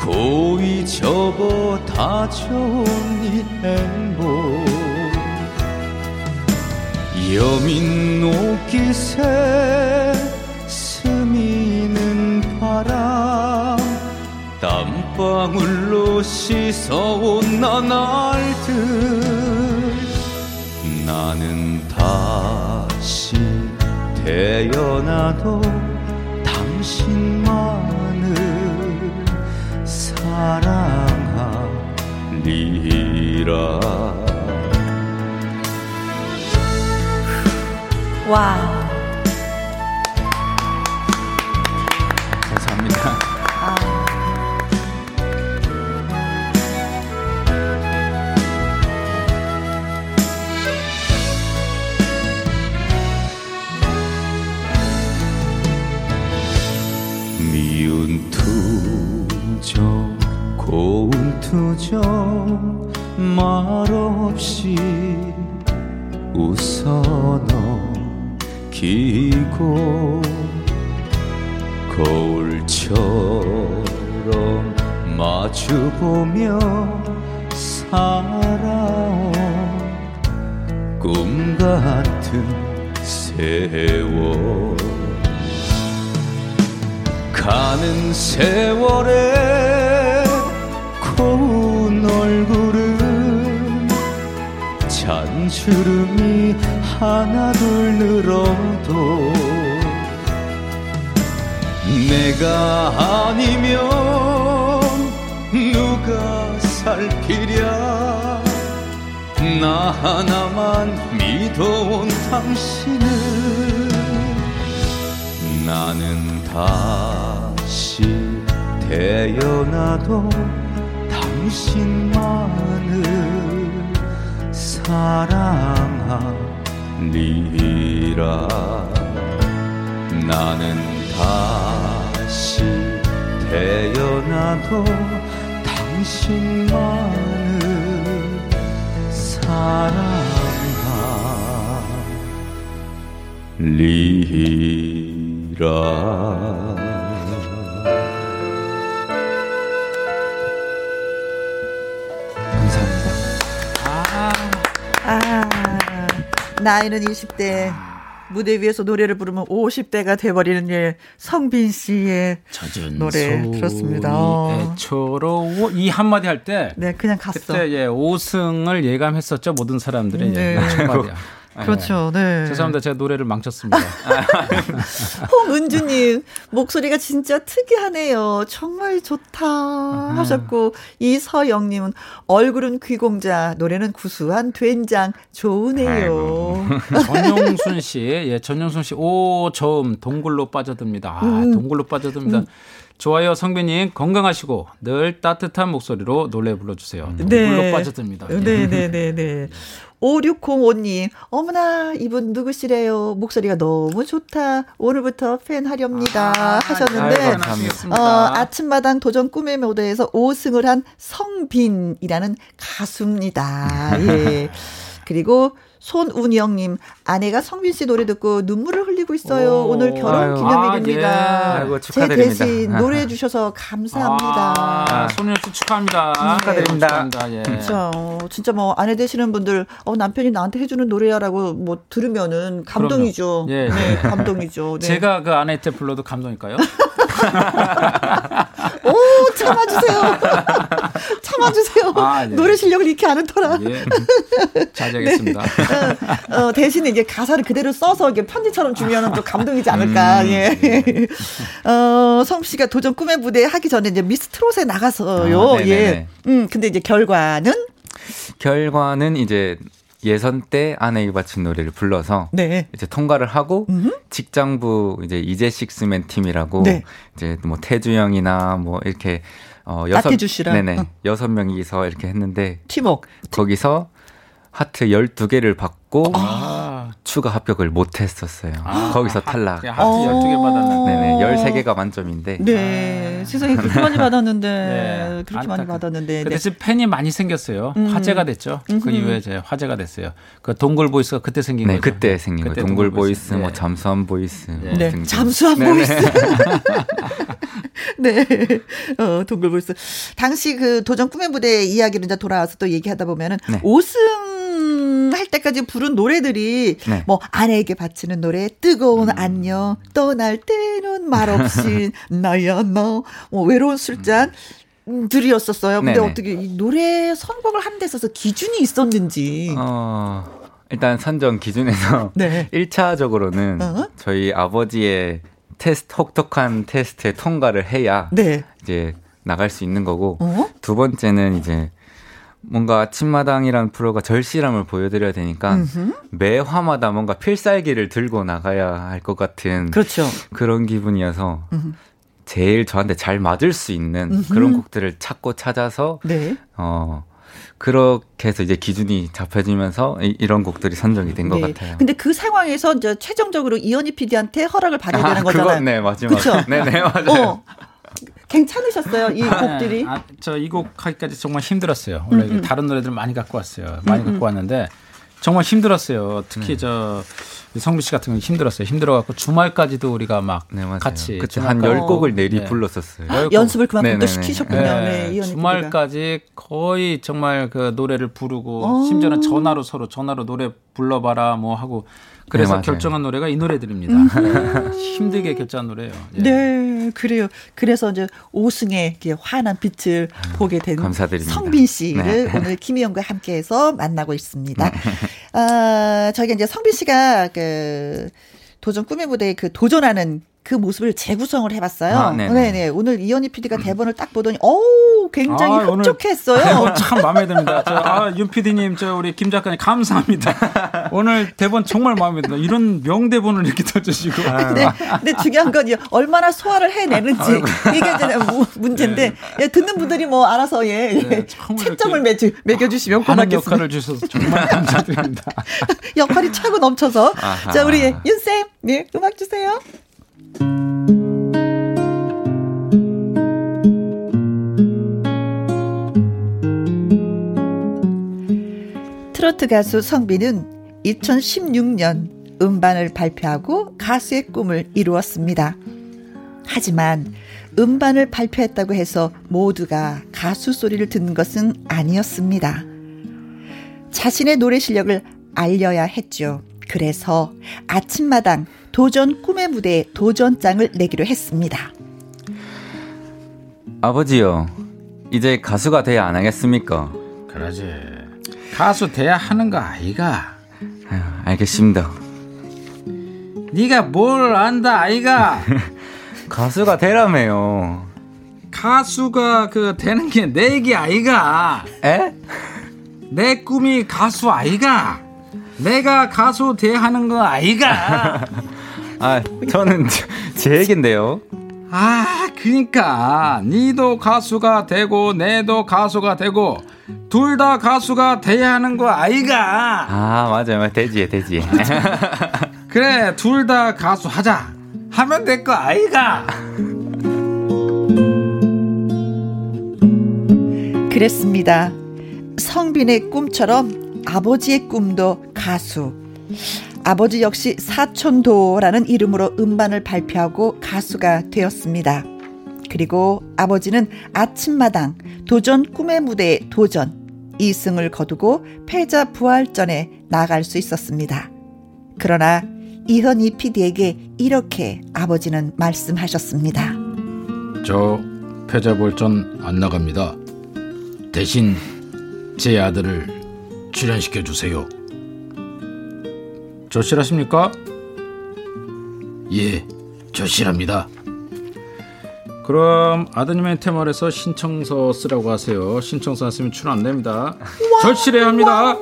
고이 접어 다져온 이 행복 여민 옷깃에 스미는 바람 땀방울로 씻어온 나날들 나는 다시 태어나도 당신만을 사랑하리라. 와우. 감사합니다. 아. 투정 고운 투정 말없이 웃어 넘기고 거울처럼 마주보며 살아온 꿈같은 세월 가는 세월에 고운 얼굴은 잔주름이 하나둘 늘어도 내가 아니면 누가 살피랴 나 하나만 믿어온 당신을 나는 다 태어나도 당신만을 사랑하리라. 나는 다시 태어나도 당신만을 사랑하리라. 나이는 이십 대 무대 위에서 노래를 부르면 오십 대가 돼버리는 예, 성빈 씨의 노래 들었습니다. 애초로 이 한마디 할 때 네, 그냥 갔어. 그때 예, 오승을 예감했었죠. 모든 사람들의 네. 예, 한마디야. 그렇죠. 네. 네. 죄송합니다. 제가 노래를 망쳤습니다. 홍은주님 목소리가 진짜 특이하네요. 정말 좋다 음. 하셨고 이서영님은 얼굴은 귀공자, 노래는 구수한 된장 좋으네요. 전용순 씨, 예, 전용순 씨 오 저음 동굴로 빠져듭니다. 아, 음. 동굴로 빠져듭니다. 음. 좋아요 성빈님 건강하시고 늘 따뜻한 목소리로 노래 불러주세요. 음. 네. 동굴로 빠져듭니다. 네네네네. 네, 네, 네. 오육공오님 어머나 이분 누구시래요? 목소리가 너무 좋다. 오늘부터 팬하렵니다 아, 하셨는데 아유, 어, 아침마당 도전 꿈의 무대에서 오승을 한 성빈이라는 가수입니다. 예. 그리고 손운영님 아내가 성빈 씨 노래 듣고 눈물을 흘리고 있어요. 오, 오늘 결혼 아유, 기념일입니다. 아, 예. 제 대신 노래해 주셔서 감사합니다. 아, 손윤 씨 축하합니다. 네, 축하드립니다. 축하합니다. 예. 진짜, 어, 진짜 뭐 아내 되시는 분들 어, 남편이 나한테 해주는 노래야라고 뭐 들으면은 감동이죠. 예. 네, 감동이죠. 네. 제가 그 아내한테 불러도 감동일까요? 오 참아주세요. 참아주세요. 아, 네. 노래 실력을 잃지 않더라. 예. 자제하겠습니다. 네. 어, 대신에 이제 가사를 그대로 써서 이게 편지처럼 주면 또 감동이지 않을까. 음, 예. 예. 어, 성빈 씨가 도전 꿈의 무대 하기 전에 이제 미스 트롯에 나갔어요. 아, 예. 음 근데 이제 결과는 결과는 이제. 예선 때 아내에게 바친 노래를 불러서 네. 이제 통과를 하고 음흠. 직장부 이제 이제 식스맨 팀이라고 네. 이제 뭐 태주영이나 뭐 이렇게 어 여섯 네네 어. 여섯 명이서 이렇게 했는데 팀워크 거기서 하트 열두 개를 받고 아. 추가 합격을 못 했었어요. 아. 거기서 탈락. 하, 하트 열두 개 받았는데 네네 열세 개가 만점인데. 네. 아. 세상에 그렇게 많이 받았는데. 네. 그렇게 많이 받았는데. 그 대신 네. 팬이 많이 생겼어요. 음. 화제가 됐죠. 음흠. 그 이후에 이제 화제가 됐어요. 그 동굴 보이스가 그때 생긴 네, 거죠. 그때 생긴 거예요. 동굴, 동굴 보이스, 보이스 네. 뭐 잠수함 보이스. 네. 뭐 네. 잠수함 네네. 보이스. 네. 어, 동굴 보이스. 당시 그 도전 꿈의 무대 이야기를 이제 돌아와서 또 얘기하다 보면은 네. 오승 할 때까지 부른 노래들이 네. 뭐 아내에게 바치는 노래 뜨거운 음. 안녕 떠날 때는 말없이 나야 너 뭐 외로운 술잔 음. 들이었었어요. 근데 네네. 어떻게 이 노래 선곡을 하는 데 있어서 기준이 있었는지 어, 일단 선정 기준에서 네. 일 차적으로는 어? 저희 아버지의 테스트 혹독한 테스트에 통과를 해야 네. 이제 나갈 수 있는 거고 어? 두 번째는 이제 뭔가 아침마당이라는 프로가 절실함을 보여드려야 되니까 음흠. 매 화마다 뭔가 필살기를 들고 나가야 할 것 같은 그렇죠. 그런 기분이어서 음흠. 제일 저한테 잘 맞을 수 있는 음흠. 그런 곡들을 찾고 찾아서 네. 어, 그렇게 해서 이제 기준이 잡혀지면서 이, 이런 곡들이 선정이 된 것 네. 같아요. 근데 그 상황에서 이제 최종적으로 이현희 피디한테 허락을 받아야 되는 아, 거잖아요. 그건 네, 맞아요. 그쵸? 네, 네, 맞아요. 어. 괜찮으셨어요 이 곡들이? 아, 저 이 곡 하기까지 정말 힘들었어요. 원래 음음. 다른 노래들 많이 갖고 왔어요. 많이 음음. 갖고 왔는데 정말 힘들었어요. 특히 음. 저 성빈 씨 같은 경우 힘들었어요. 힘들어갖고 주말까지도 우리가 막 네, 같이 그때 한 열 곡을 내리 네. 불렀었어요. 아, 연습을 그만큼 또 시키셨군요. 네. 네, 주말까지 거의 정말 그 노래를 부르고 오. 심지어는 전화로 서로 전화로 노래 불러봐라 뭐 하고. 그래서 네, 결정한 노래가 이 노래들입니다. 힘들게 결정한 노래예요. 예. 네, 그래요. 그래서 이제 오승의 환한 빛을 음, 보게 된 감사드립니다. 성빈 씨를 네. 오늘 김희영과 함께해서 만나고 있습니다. 네. 어, 저희가 이제 성빈 씨가 그 도전 꿈의 무대에 그 도전하는 그 모습을 재구성을 해봤어요. 아, 네네. 오늘 이현희 피디가 대본을 딱 보더니 어우 굉장히 아, 흡족했어요. 대본 참 마음에 듭니다. 저, 아, 윤 피디님, 저 우리 김 작가님 감사합니다. 오늘 대본 정말 마음에 듭니다. 이런 명대본을 이렇게 써주시고. 네, 근데 중요한 건 얼마나 소화를 해내는지 이게 이제 문제인데 예, 듣는 분들이 뭐 알아서 예, 예, 네, 채점을 매주, 매겨주시면 고맙겠습니다. 역할을 주셔서 정말 감사드립니다. 역할이 차고 넘쳐서 아하. 자 우리 윤 쌤, 네, 음악 주세요. 트로트 가수 성빈은 이천십육년 음반을 발표하고 가수의 꿈을 이루었습니다. 하지만 음반을 발표했다고 해서 모두가 가수 소리를 듣는 것은 아니었습니다. 자신의 노래 실력을 알려야 했죠. 그래서 아침마당 도전 꿈의 무대에 도전장을 내기로 했습니다. 아버지요, 이제 가수가 돼야 안 하겠습니까? 그러지, 가수 돼야 하는 거 아이가. 아유, 알겠습니다. 네가 뭘 안다 아이가. 가수가 되라며요. 가수가 그 되는 게 내 얘기 아이가. 에? 내 꿈이 가수 아이가. 내가 가수 돼 하는 거 아이가. 아, 저는 제 얘긴데요. 아, 그러니까 니도 가수가 되고 내도 가수가 되고 둘 다 가수가 돼야 하는 거 아이가. 아, 맞아요, 맞아요. 되지, 되지. 그래, 둘 다 가수 하자 하면 될 거 아이가. 그랬습니다. 성빈의 꿈처럼 아버지의 꿈도 가수. 아버지 역시 사촌도라는 이름으로 음반을 발표하고 가수가 되었습니다. 그리고 아버지는 아침마당 도전 꿈의 무대에 도전 이 승을 거두고 패자 부활전에 나갈 수 있었습니다. 그러나 이현희 피디에게 이렇게 아버지는 말씀하셨습니다. 저 패자 부활전 안 나갑니다. 대신 제 아들을 출연시켜주세요. 저 실하십니까? 예, 저 실합니다. 그럼 아드님한테 말해서 신청서 쓰라고 하세요. 신청서 안 쓰면 출연 안 됩니다. 저 실해야 합니다.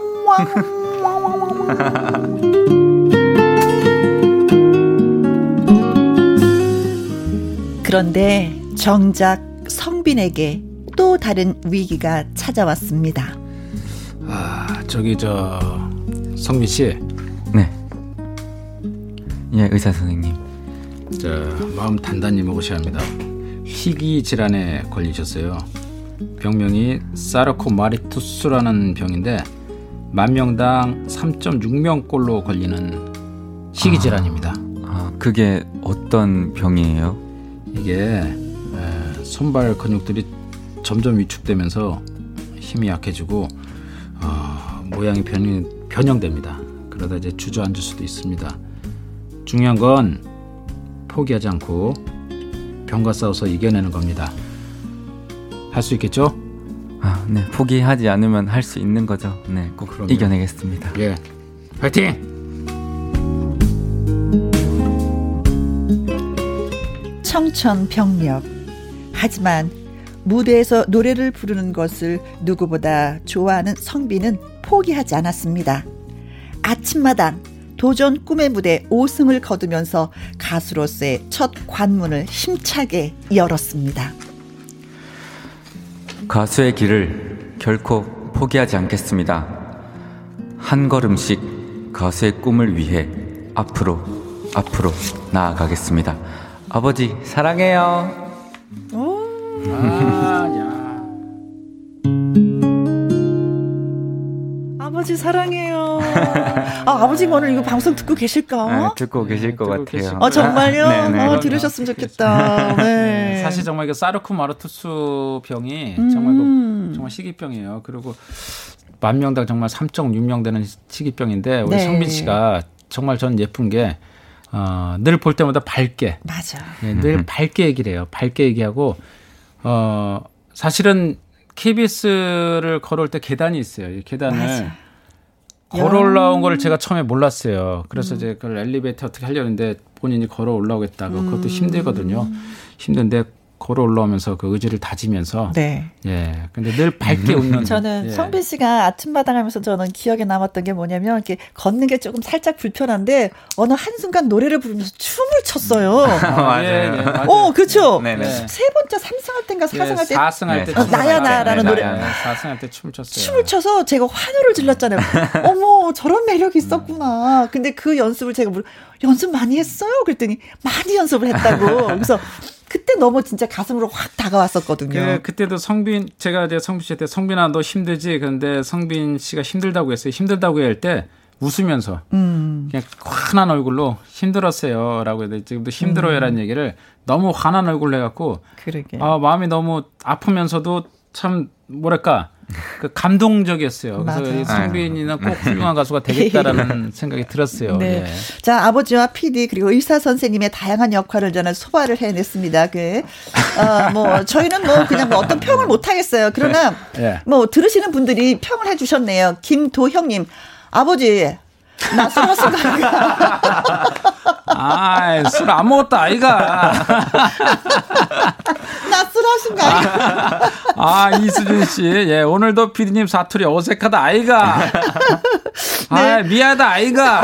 그런데 정작 성빈에게 또 다른 위기가 찾아왔습니다. 아, 저기 저 성빈 씨. 네. 예, 의사 선생님. 자, 마음 단단히 먹으셔야 합니다. 희귀 질환에 걸리셨어요. 병명이 사르코마리투스라는 병인데 만 명당 삼 점 육 명꼴로 걸리는 희귀 질환입니다. 아, 아, 그게 어떤 병이에요? 이게 에, 손발 근육들이 점점 위축되면서 힘이 약해지고 어, 모양이 변형, 변형됩니다. 그러다 이제 주저앉을 수도 있습니다. 중요한 건 포기하지 않고 병과 싸워서 이겨내는 겁니다. 할 수 있겠죠? 아, 네, 포기하지 않으면 할 수 있는 거죠. 네, 꼭 그럼요. 이겨내겠습니다. 예, 파이팅! 청천벽력. 하지만 무대에서 노래를 부르는 것을 누구보다 좋아하는 성빈은 포기하지 않았습니다. 아침마당 도전 꿈의 무대 오 승을 거두면서 가수로서의 첫 관문을 힘차게 열었습니다. 가수의 길을 결코 포기하지 않겠습니다. 한 걸음씩 가수의 꿈을 위해 앞으로 앞으로 나아가겠습니다. 아버지 사랑해요. 아, 야. 아버지 사랑해요. 아, 아버지가 오늘 이거 방송 듣고 계실까? 아, 듣고 계실 것 듣고 같아요. 아, 정말요? 아, 네, 네. 어, 들으셨으면 좋겠다. 네. 사실 정말 그 사르코마르투스 병이 음. 정말 그, 정말 희귀병이에요. 그리고 만 명당 정말 삼 점 육 명 되는 희귀병인데 우리 네. 성빈 씨가 정말 전 예쁜 게 어, 늘 볼 때마다 밝게. 맞아. 네, 늘 밝게 얘기를 해요. 밝게 얘기하고, 어, 사실은 케이비에스를 걸어올 때 계단이 있어요. 이 계단을. 맞아. 걸어 올라온 영... 걸 제가 처음에 몰랐어요. 그래서 음. 이제 그걸 엘리베이터 어떻게 하려고 했는데 본인이 걸어 올라오겠다고. 음. 그것도 힘들거든요. 힘든데 걸어 올라오면서 그 의지를 다지면서. 네. 예. 근데 늘 밝게 웃는. 저는 예. 성빈 씨가 아침마당 하면서 저는 기억에 남았던 게 뭐냐면 이렇게 걷는 게 조금 살짝 불편한데 어느 한순간 노래를 부르면서 춤을 췄어요. 맞아요. 예, 예, 맞아요. 어, 그렇죠. 네, 네. 세 번째 삼 승할 때인가 사 승할 때. 예, 사 승할 때. 네. 나야 나라는 네, 노래. 나야, 사 승할 때 춤을 췄어요. 춤을 춰서 제가 환호를 질렀잖아요. 어머, 저런 매력이 있었구나. 근데 그 연습을 제가 모르... 연습 많이 했어요? 그랬더니 많이 연습을 했다고. 그래서 그때 너무 진짜 가슴으로 확 다가왔었거든요. 그, 그때도 성빈, 제가 이제 성빈 씨한테 성빈아 너 힘들지? 그런데 성빈 씨가 힘들다고 했어요. 힘들다고 할 때 웃으면서 음. 그냥 환한 얼굴로 힘들었어요 라고 해도 지금도 힘들어요 라는 음. 얘기를 너무 환한 얼굴로 해갖고 그러게. 아, 마음이 너무 아프면서도 참 뭐랄까 그 감동적이었어요. 그래서 성빈이는 꼭 훌륭한 가수가 되겠다라는 생각이 들었어요. 네. 예. 자, 아버지와 피디 그리고 의사 선생님의 다양한 역할을 저는 소화를 해냈습니다. 그, 어, 뭐 저희는 뭐 그냥 뭐 어떤 평을 못 하겠어요. 그러나 예. 뭐 들으시는 분들이 평을 해주셨네요. 김도형님, 아버지. 나 술 먹었어. 아, 술 안 먹었다 아이가. 나 술 하신가? 아, 이수진 씨, 예, 오늘도 피디님 사투리 어색하다 아이가. 네. 아, 미안하다 아이가.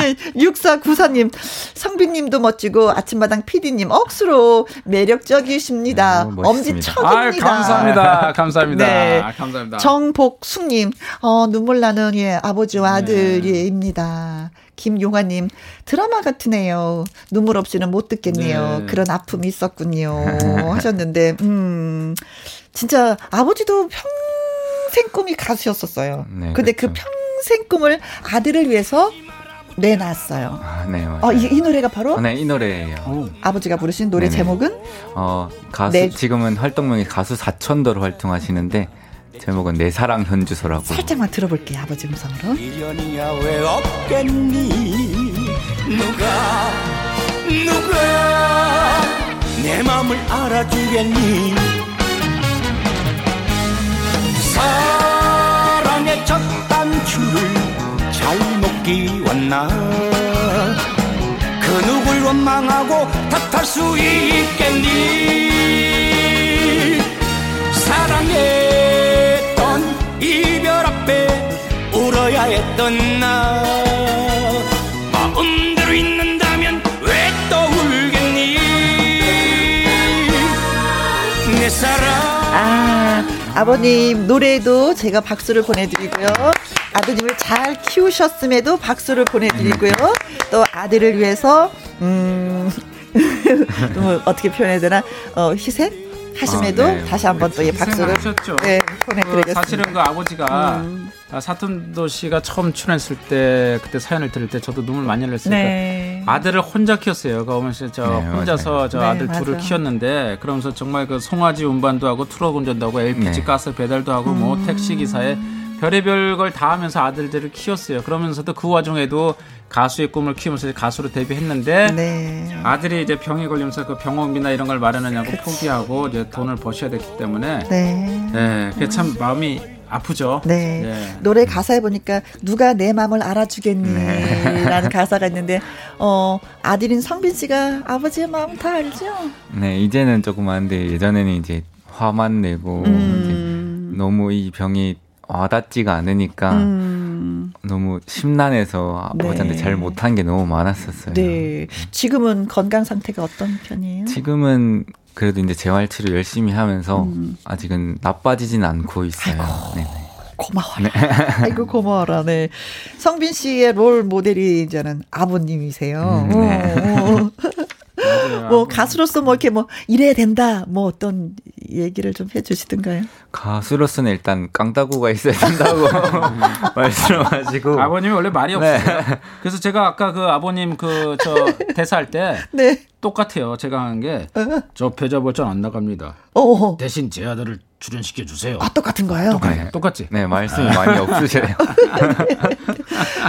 예, 육사구사님, 성빈님도 멋지고 아침마당 피디님 억수로 매력적이십니다. 네, 엄지척입니다. 아, 감사합니다, 감사합니다, 네. 감사합니다. 정복숙님, 어, 눈물 나는 예 아버지와 아들. 네. 입니다. 김용아님, 드라마 같으네요. 눈물 없이는 못 듣겠네요. 네. 그런 아픔이 있었군요. 하셨는데, 음, 진짜 아버지도 평생 꿈이 가수였었어요. 네, 근데 그렇죠. 그 평생 꿈을 아들을 위해서 내놨어요. 아, 네, 어, 이, 이 노래가 바로? 어, 네, 이 노래예요. 오. 아버지가 부르신 노래 네네. 제목은? 어, 가수, 네. 지금은 활동명이 가수 사천도로 활동하시는데, 제목은 내 사랑 현주소라고. 살짝만 들어볼게요. 아버지 음성으로. 미련이야 왜 없겠니. 누가 누가 내 마음을 알아주겠니. 사랑의 첫 단추를 잘못 끼웠나. 그 누굴 원망하고 탓할 수 있겠니. 사랑해 이별 앞에 울어야 했던 나 마음대로 있는다면 왜 또 울겠니. 내 사랑. 아, 아버님 노래도 제가 박수를 보내드리고요. 아드님을 잘 키우셨음에도 박수를 보내드리고요. 또 아들을 위해서 음, 어떻게 표현해야 되나, 어, 희생? 하심에도 아, 네. 다시 한번 또 예, 박수를 네, 보내드리겠습니다. 그 사실은 그 아버지가 음. 사튼도 씨가 처음 출연했을 때 그때 사연을 들을 때 저도 눈물 많이 흘렸으니까 네. 아들을 혼자 키웠어요. 그 어머니 저 네, 혼자서 저 네, 아들 맞아요. 둘을 키웠는데 그러면서 정말 그 송아지 운반도 하고 트럭 운전도 하고 엘피지 네. 가스 배달도 하고 음. 뭐 택시 기사에 별의별 걸 다 하면서 아들들을 키웠어요. 그러면서도 그 와중에도 가수의 꿈을 키우면서 가수로 데뷔했는데 네. 아들이 이제 병에 걸리면서 그 병원비나 이런 걸 마련하냐고 그치. 포기하고 이제 돈을 버셔야 됐기 때문에 네. 네, 그게 참 마음이 아프죠. 네. 네. 노래 가사에 보니까 누가 내 마음을 알아주겠니라는 네. 가사가 있는데 어, 아들인 성빈 씨가 아버지의 마음 다 알죠? 네, 이제는 조금 아는데 예전에는 이제 화만 내고 음. 이제 너무 이 병이 와닿지가 않으니까 음. 너무 심란해서 아버지한테 네. 잘 못한 게 너무 많았었어요. 네. 지금은 건강 상태가 어떤 편이에요? 지금은 그래도 이제 재활치료 열심히 하면서 음. 아직은 나빠지진 않고 있어요. 아이고. 고마워라. 네. 아이고 고마워라. 네. 성빈 씨의 롤 모델이 이제는 아버님이세요. 음, 네. 뭐 가수로서 뭐 이렇게 뭐 이래야 된다 뭐 어떤 얘기를 좀 해주시던가요? 가수로서는 일단 깡따구가 있어야 된다고 말씀하시고 아버님이 원래 말이 없어요. 네. 그래서 제가 아까 그 아버님 그 저 대사할 때 네. 똑같아요. 제가 한 게 저 패자벌전 안 나갑니다. 어허. 대신 제 아들을 출연시켜 주세요. 아, 똑같은 거예요? 똑같아요. 네. 똑같지? 네, 말씀이 많이 없으세요.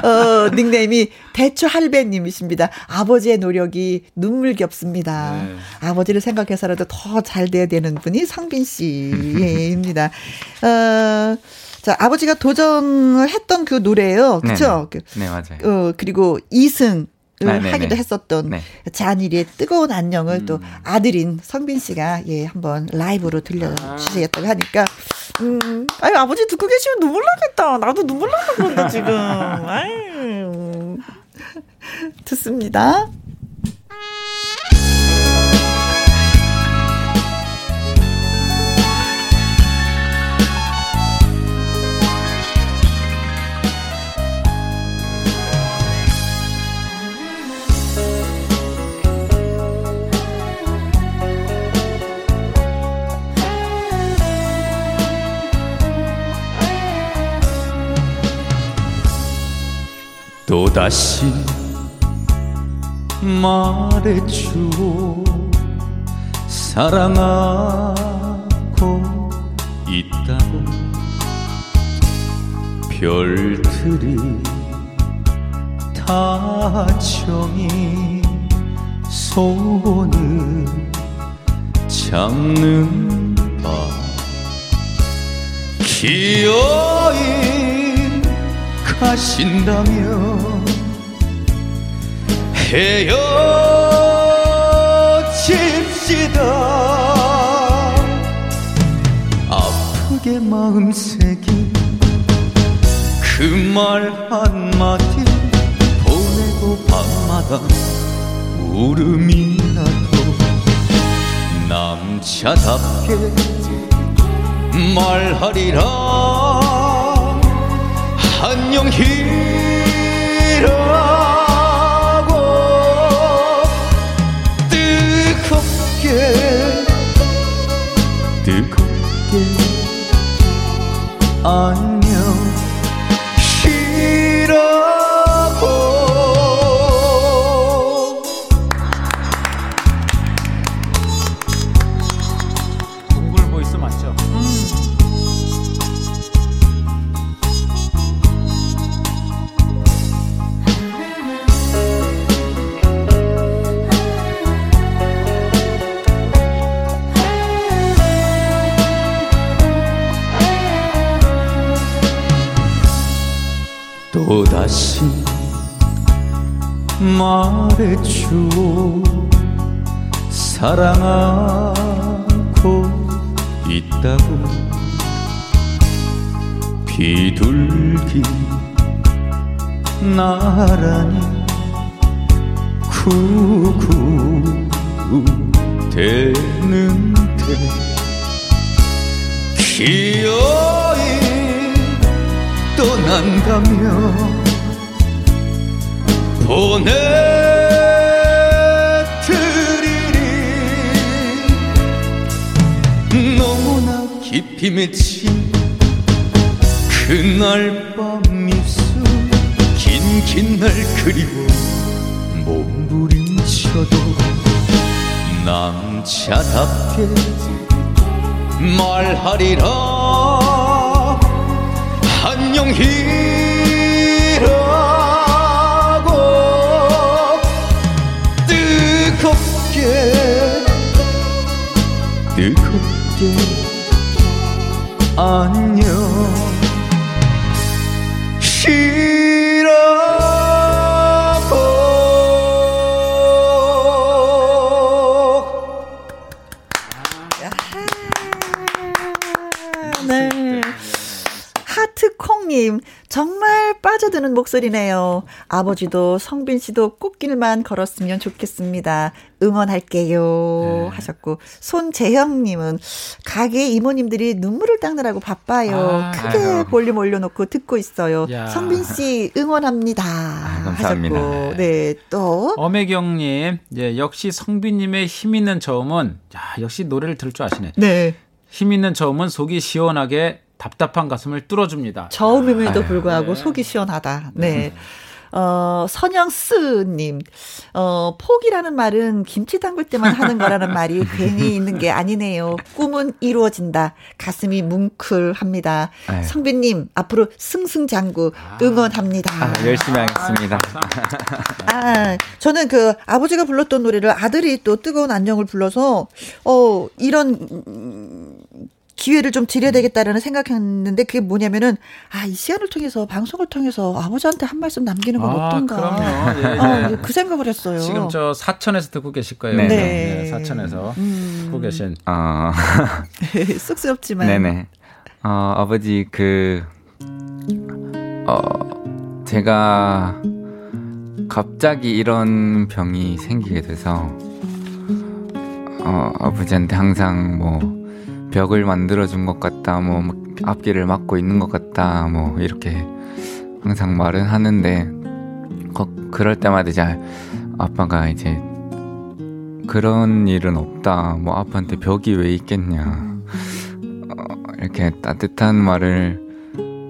어, 닉네임이 대추할배님이십니다. 아버지의 노력이 눈물겹습니다. 네. 아버지를 생각해서라도 더 잘 돼야 되는 분이 성빈 씨입니다. 어, 자, 아버지가 도전을 했던 그 노래예요. 그렇죠? 네, 네. 네, 맞아요. 어, 그리고 이승. 아, 하기도 했었던 네. 잔일이의 뜨거운 안녕을 음. 또 아들인 성빈 씨가 예 한번 라이브로 들려주시겠다고 하니까 음, 아유 아버지 듣고 계시면 눈물 나겠다. 나도 눈물 나는 건데 지금. 아유. 듣습니다. 또다시 말해주오 사랑하고 있다고 이틀이 다정히 손을 잡는 밤 기어이 가신다면 헤어집시다. 아프게 마음새긴 그 말 한마디 보내고 밤마다 울음이 나도 남자답게 말하리라. 안녕히라고 뜨겁게 뜨겁게 안녕 다시 말해주오. 사랑하고 있다고 비둘기 나란히 구구대는데 기어이 떠난다면 보내드리리. 너무나 깊이 맺힌 그날 밤 입술 긴긴 날 그리워 몸부림쳐도 남자답게 말하리라. 안녕히라 뜨겁게 안녕 싫어고. 네. 하트콩님 정말 빠져드는 목소리네요. 아버지도 성빈 씨도 꽃길만 걸었으면 좋겠습니다. 응원할게요. 네. 하셨고 손재형님은 가게 이모님들이 눈물을 닦느라고 바빠요. 아, 크게 아유. 볼륨 올려놓고 듣고 있어요. 야. 성빈 씨 응원합니다. 아, 감사합니다. 하셨고. 네, 또 엄혜경님 예, 역시 성빈님의 힘 있는 저음은 야, 역시 노래를 들을 줄 아시네. 네. 힘 있는 저음은 속이 시원하게 답답한 가슴을 뚫어줍니다. 저음임에도 불구하고 네. 속이 시원하다. 네. 어, 선영스님, 어, 포기라는 말은 김치 담글 때만 하는 거라는 말이 괜히 있는 게 아니네요. 꿈은 이루어진다. 가슴이 뭉클합니다. 네. 성빈님, 앞으로 승승장구 응원합니다. 아, 열심히 하겠습니다. 아, 저는 그 아버지가 불렀던 노래를 아들이 또 뜨거운 안녕을 불러서, 어, 이런, 음, 기회를 좀 드려야 되겠다라는 생각했는데 그게 뭐냐면은 아, 이 시간을 통해서 방송을 통해서 아버지한테 한 말씀 남기는 건 아, 어떤가. 그럼요. 예, 예. 어, 그 생각을 했어요. 지금 저 사천에서 듣고 계실 거예요. 네. 네. 사천에서 음. 듣고 계신. 아. 어. 쑥스럽지만. 네네. 어, 아버지 그 어, 제가 갑자기 이런 병이 생기게 돼서 어, 아버지한테 항상 뭐 벽을 만들어준 것 같다, 뭐 앞길을 막고 있는 것 같다, 뭐 이렇게 항상 말은 하는데 거, 그럴 때마다 이제 아빠가 이제 그런 일은 없다, 뭐 아빠한테 벽이 왜 있겠냐 어, 이렇게 따뜻한 말을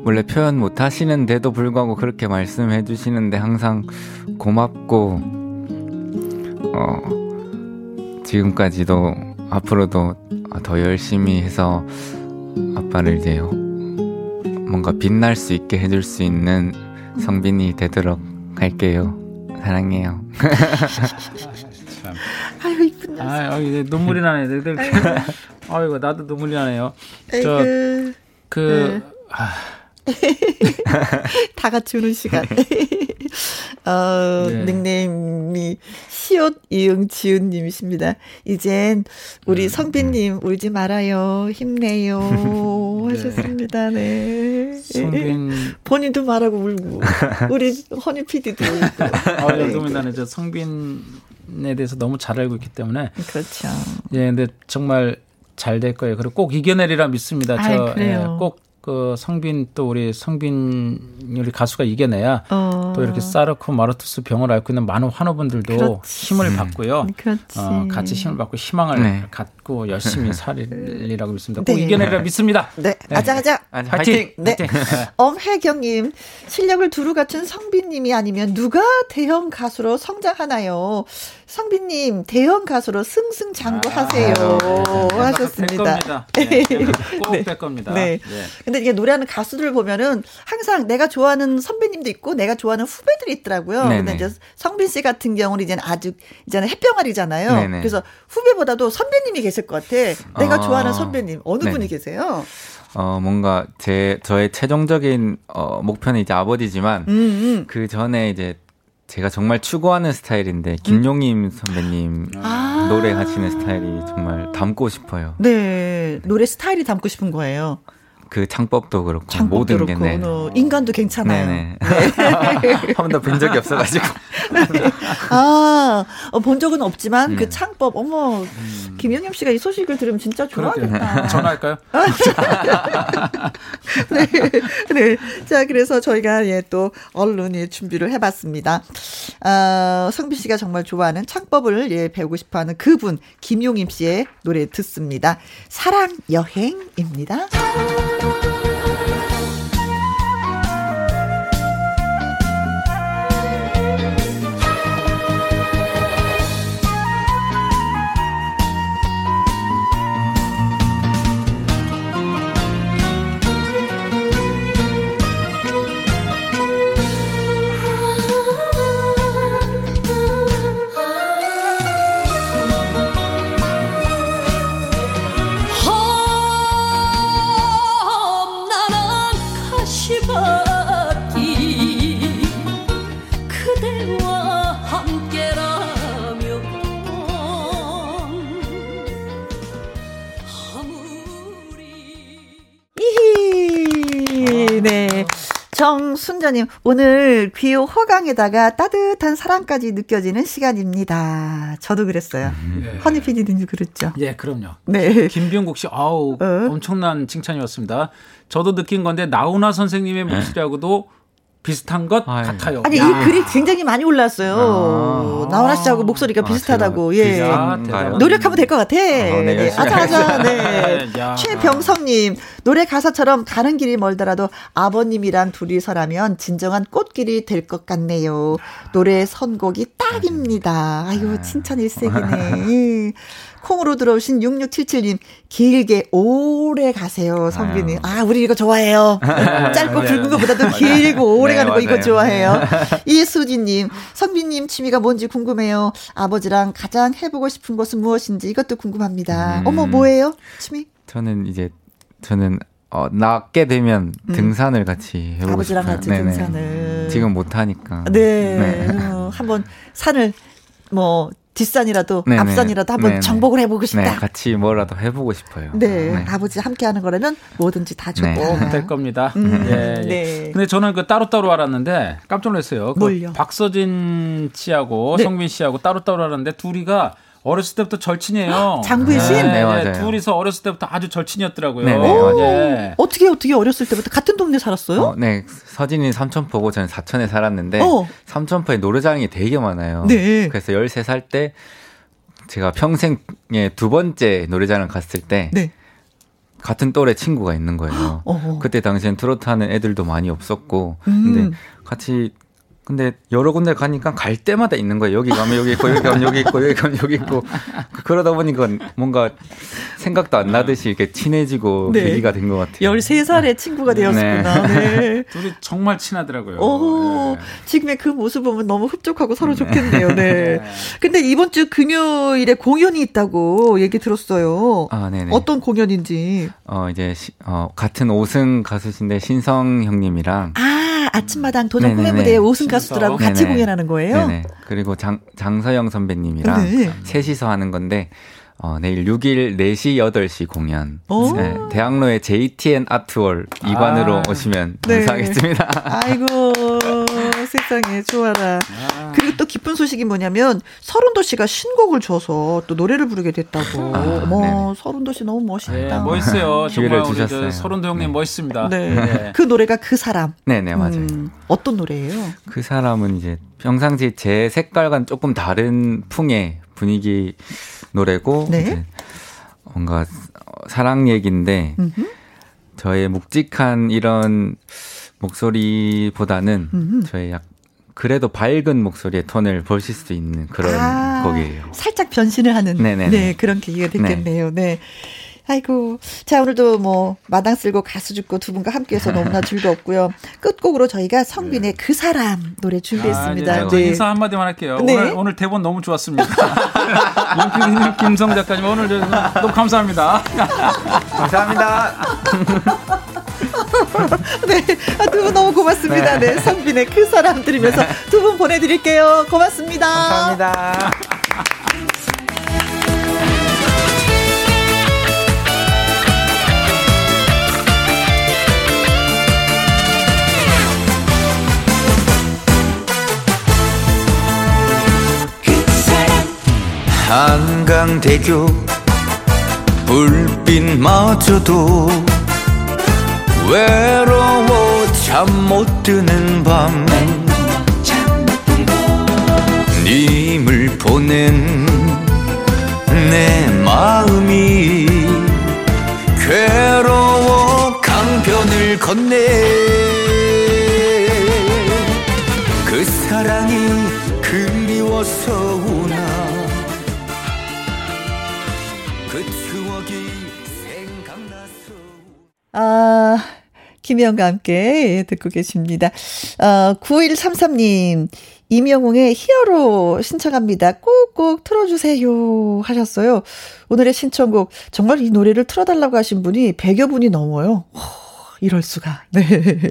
원래 표현 못 하시는데도 불구하고 그렇게 말씀해 주시는데 항상 고맙고 어, 지금까지도 앞으로도 더 열심히 해서 아빠를 이제 뭔가 빛날 수 있게 해줄 수 있는 성빈이 되도록 할게요. 사랑해요. 아유 이쁜 녀석. 아유 이제 눈물이 나네. 아이고 나도 눈물이 나네요. 저 그 아. 다 같이 우는 시간. 어, 네. 닉네임이 시옷 이응 지훈님이십니다. 이젠 우리 음, 성빈님 음. 울지 말아요. 힘내요. 네. 하셨습니다. 네. 성빈 본인도 말하고 울고 우리 허니 피디도 울고. 아, 눈물이 나네. 저 성빈에 대해서 너무 잘 알고 있기 때문에. 그렇죠. 예, 근데 정말 잘 될 거예요. 그리고 꼭 이겨내리라 믿습니다. 아, 저 그래요. 예, 꼭. 그 성빈 또 우리 성빈 우리 가수가 이겨내야 어. 또 이렇게 사르코 마르투스 병을 앓고 있는 많은 환우분들도 그렇지. 힘을 받고요. 어, 같이 힘을 받고 희망을 네. 갖고 열심히 살리라고 믿습니다. 꼭 네. 이겨내리라 믿습니다. 네, 네. 아자아자 화이팅. 화이팅. 네. 화이팅. 엄혜경님 실력을 두루 갖춘 성빈님이 아니면 누가 대형 가수로 성장하나요? 성빈님 대형 가수로 승승장구하세요. 아, 네. 하셨습니다. 네. 꼭 뺄 겁니다. 네. 네. 근데 이게 노래하는 가수들을 보면은 항상 내가 좋아하는 선배님도 있고 내가 좋아하는 후배들이 있더라고요. 네네. 근데 이제 성빈 씨 같은 경우는 이제는 아직 이제는 햇병아리잖아요. 네네. 그래서 후배보다도 선배님이 계실 것 같아. 내가 어... 좋아하는 선배님 어느 네네. 분이 계세요? 어 뭔가 제 저의 최종적인 어, 목표는 이제 아버지지만 음음. 그 전에 이제 제가 정말 추구하는 스타일인데 김용임 선배님 아~ 노래하시는 스타일이 정말 닮고 싶어요. 네, 네. 노래 스타일이 닮고 싶은 거예요. 그 창법도 그렇고 창법도 모든 그렇고, 게 네. 인간도 괜찮아요. 한 번도 본 적이 없어가지고 아, 본 적은 없지만 네. 그 창법 어머 음. 김영영 씨가 이 소식을 들으면 진짜 좋아하겠다. 전화할까요? 네, 네. 자 그래서 저희가 예, 또 얼른 예, 준비를 해봤습니다. 어, 성빈 씨가 정말 좋아하는 창법을 예, 배우고 싶어하는 그분 김용임 씨의 노래 듣습니다. 사랑 여행입니다. 정순자님 오늘 귀요 허강에다가 따뜻한 사랑까지 느껴지는 시간입니다. 저도 그랬어요. 네. 허니 피디님도 그랬죠. 예, 네, 그럼요. 네, 김병국 씨, 아우 어? 엄청난 칭찬이 왔습니다. 저도 느낀 건데 나훈아 선생님의 목소리하고도 비슷한 것 아유. 같아요. 아니 야. 이 글이 굉장히 많이 올랐어요. 나훈아 씨하고 목소리가 아, 비슷하다고. 대박. 예, 대박. 노력하면 될 것 같아. 어, 네, 네. 아자아자. 네. 최병성님 노래 가사처럼 가는 길이 멀더라도 아버님이랑 둘이서라면 진정한 꽃길이 될 것 같네요. 노래 선곡이 딱입니다. 아유 칭찬 일색이네. 콩으로 들어오신 육육칠칠님 길게 오래 가세요 성빈님. 아 우리 이거 좋아해요. 짧고 굵은 것보다도 길고 오래 네, 가는 거 맞아요. 이거 좋아해요. 이수진님 성빈님 취미가 뭔지 궁금해요. 아버지랑 가장 해보고 싶은 것은 무엇인지 이것도 궁금합니다. 음. 어머 뭐예요 취미? 저는 이제 저는 어, 낳게 되면 음. 등산을 같이 해보고 아버지랑 싶어요. 같이 네네. 등산을 지금 못하니까 네, 네. 어, 한번 산을 뭐 뒷산이라도 네네. 앞산이라도 한번 네네. 정복을 해보고 싶다. 네. 같이 뭐라도 해보고 싶어요. 네, 네. 아버지 함께하는 거라면 뭐든지 다 좋고 네. 될 겁니다. 음. 네. 네. 근데 저는 그 따로따로 알았는데 깜짝 놀랐어요. 그 박서진 씨하고 네. 성빈 씨하고 따로따로 알았는데 둘이가 어렸을 때부터 절친이에요. 장부의 신? 네, 네, 맞아요. 둘이서 어렸을 때부터 아주 절친이었더라고요. 네, 네. 어떻게 어떻게 어렸을 때부터 같은 동네 살았어요? 어, 네, 서진이 삼천포고 저는 사천에 살았는데 어. 삼천포에 노래장이 되게 많아요. 네. 그래서 열세 살 때 제가 평생에 두 번째 노래장을 갔을 때 네. 같은 또래 친구가 있는 거예요. 어. 그때 당시엔 트로트 하는 애들도 많이 없었고 음. 근데 같이 근데 여러 군데 가니까 갈 때마다 있는 거예요. 여기 가면 여기 있고, 여기 가면 여기 있고, 여기 가면 여기 있고. 그러다 보니까 뭔가 생각도 안 나듯이 이렇게 친해지고 네. 계기가 된 것 같아요. 열세 살에 친구가 되었습니다. 네. 네. 둘이 정말 친하더라고요. 오, 네. 지금의 그 모습 보면 너무 흡족하고 서로 좋겠네요. 네. 네. 근데 이번 주 금요일에 공연이 있다고 얘기 들었어요. 아, 네네. 어떤 공연인지. 어, 이제, 시, 어, 같은 오승 가수신데 신성 형님이랑. 아. 아침마당 도전 꿈의 무대 오승 가수들하고 진짜? 같이 네네. 공연하는 거예요? 네네. 그리고 장, 장서영 선배님이랑 네네. 셋이서 하는 건데 어, 내일 육 일 네 시 여덟 시 공연 네, 대학로의 제이티엔 아트월 이관으로 아~ 오시면 감사하겠습니다. 네. 아이고 세상에 좋아라. 아~ 그리고 또 기쁜 소식이 뭐냐면 설운도 씨가 신곡을 줘서 또 노래를 부르게 됐다고. 아, 어머 설운도 씨 너무 멋있다. 네, 멋있어요. 정말 주셨어요. 우리 설운도 형님 네. 멋있습니다. 네. 네. 그 노래가 그 사람. 네네 맞아요. 음, 어떤 노래예요? 그 사람은 이제 평상시 제 색깔과는 조금 다른 풍의 분위기 노래고 네? 뭔가 사랑 얘기인데 음흠. 저의 묵직한 이런 목소리보다는 음흠. 저의 약 그래도 밝은 목소리의 톤을 보실 수 있는 그런 아, 곡이에요. 살짝 변신을 하는 네, 그런 계기가 됐겠네요. 네. 네. 아이고 자 오늘도 뭐 마당 쓸고 가수 죽고 두 분과 함께해서 너무나 즐거웠고요. 끝곡으로 저희가 성빈의 네. 그 사람 노래 준비했습니다. 아, 네. 네. 인사 한마디만 할게요. 네. 오늘, 오늘 대본 너무 좋았습니다. 문필님 김성 작가님 오늘 너무 감사합니다. 감사합니다. 네, 두 분 너무 고맙습니다. 네. 네, 성빈의 그 사람 들으면서 두 분 보내드릴게요. 고맙습니다. 감사합니다. 한강대교 불빛마저도 외로워 잠 못 드는 밤 님을 보낸 내 마음이 괴로워 강변을 건네 그 사랑이 그리워서 우나 아, 김혜영과 함께 듣고 계십니다. 어, 구일삼삼 님, 임영웅의 히어로 신청합니다. 꼭꼭 틀어주세요 하셨어요. 오늘의 신청곡, 정말 이 노래를 틀어달라고 하신 분이 백여 분이 넘어요. 허, 이럴 수가. 네.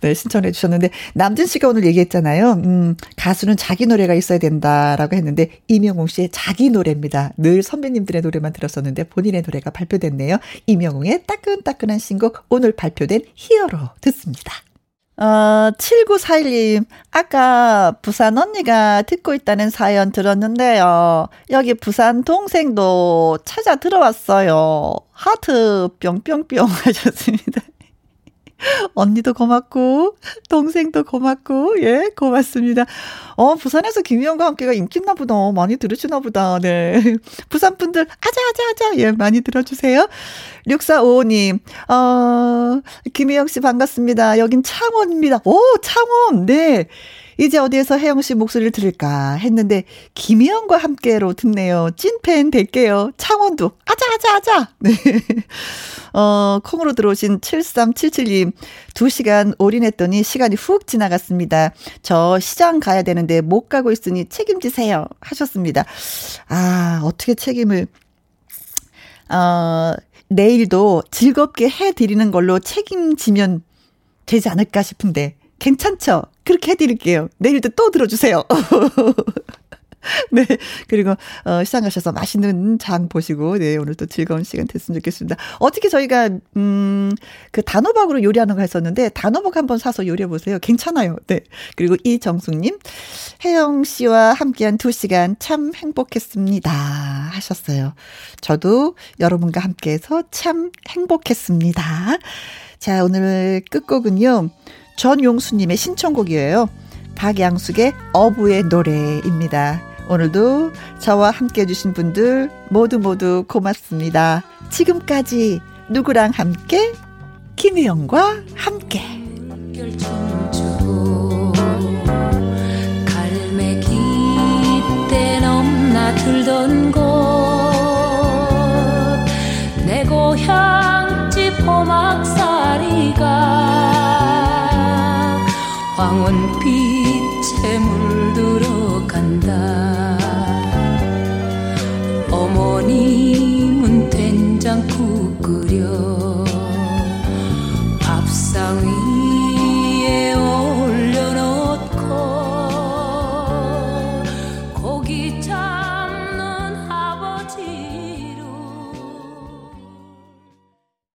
네, 신청해 주셨는데, 남진 씨가 오늘 얘기했잖아요. 음, 가수는 자기 노래가 있어야 된다라고 했는데, 임영웅 씨의 자기 노래입니다. 늘 선배님들의 노래만 들었었는데, 본인의 노래가 발표됐네요. 임영웅의 따끈따끈한 신곡, 오늘 발표된 히어로 듣습니다. 어, 칠구사일 님, 아까 부산 언니가 듣고 있다는 사연 들었는데요. 여기 부산 동생도 찾아 들어왔어요. 하트 뿅뿅뿅 하셨습니다. 언니도 고맙고 동생도 고맙고 예 고맙습니다. 어 부산에서 김희영과 함께가 인기나 보다. 많이 들으시나 보다. 네 부산 분들 아자 아자 아자 예 많이 들어주세요. 육사오오 님 어 김희영 씨 반갑습니다. 여긴 창원입니다. 오 창원 네. 이제 어디에서 혜영 씨 목소리를 들을까 했는데 김희영과 함께로 듣네요. 찐팬 될게요. 창원도 아자아자아자. 아자, 아자. 네. 어, 콩으로 들어오신 칠삼칠칠 님 두 시간 올인했더니 시간이 훅 지나갔습니다. 저 시장 가야 되는데 못 가고 있으니 책임지세요 하셨습니다. 아 어떻게 책임을 어, 내일도 즐겁게 해드리는 걸로 책임지면 되지 않을까 싶은데 괜찮죠? 그렇게 해드릴게요. 내일도 또 들어주세요. 네. 그리고, 어, 시장 가셔서 맛있는 장 보시고, 네. 오늘 또 즐거운 시간 됐으면 좋겠습니다. 어떻게 저희가, 음, 그 단호박으로 요리하는 거 했었는데, 단호박 한번 사서 요리해보세요. 괜찮아요. 네. 그리고 이정숙님, 혜영 씨와 함께한 두 시간 참 행복했습니다. 하셨어요. 저도 여러분과 함께해서 참 행복했습니다. 자, 오늘 끝곡은요. 전용수님의 신청곡이에요. 박양숙의 어부의 노래입니다. 오늘도 저와 함께해 주신 분들 모두 모두 고맙습니다. 지금까지 누구랑 함께? 김희영과 함께. 줄던 곳 내 고향집 호막사리가 황혼빛에 물들어 간다.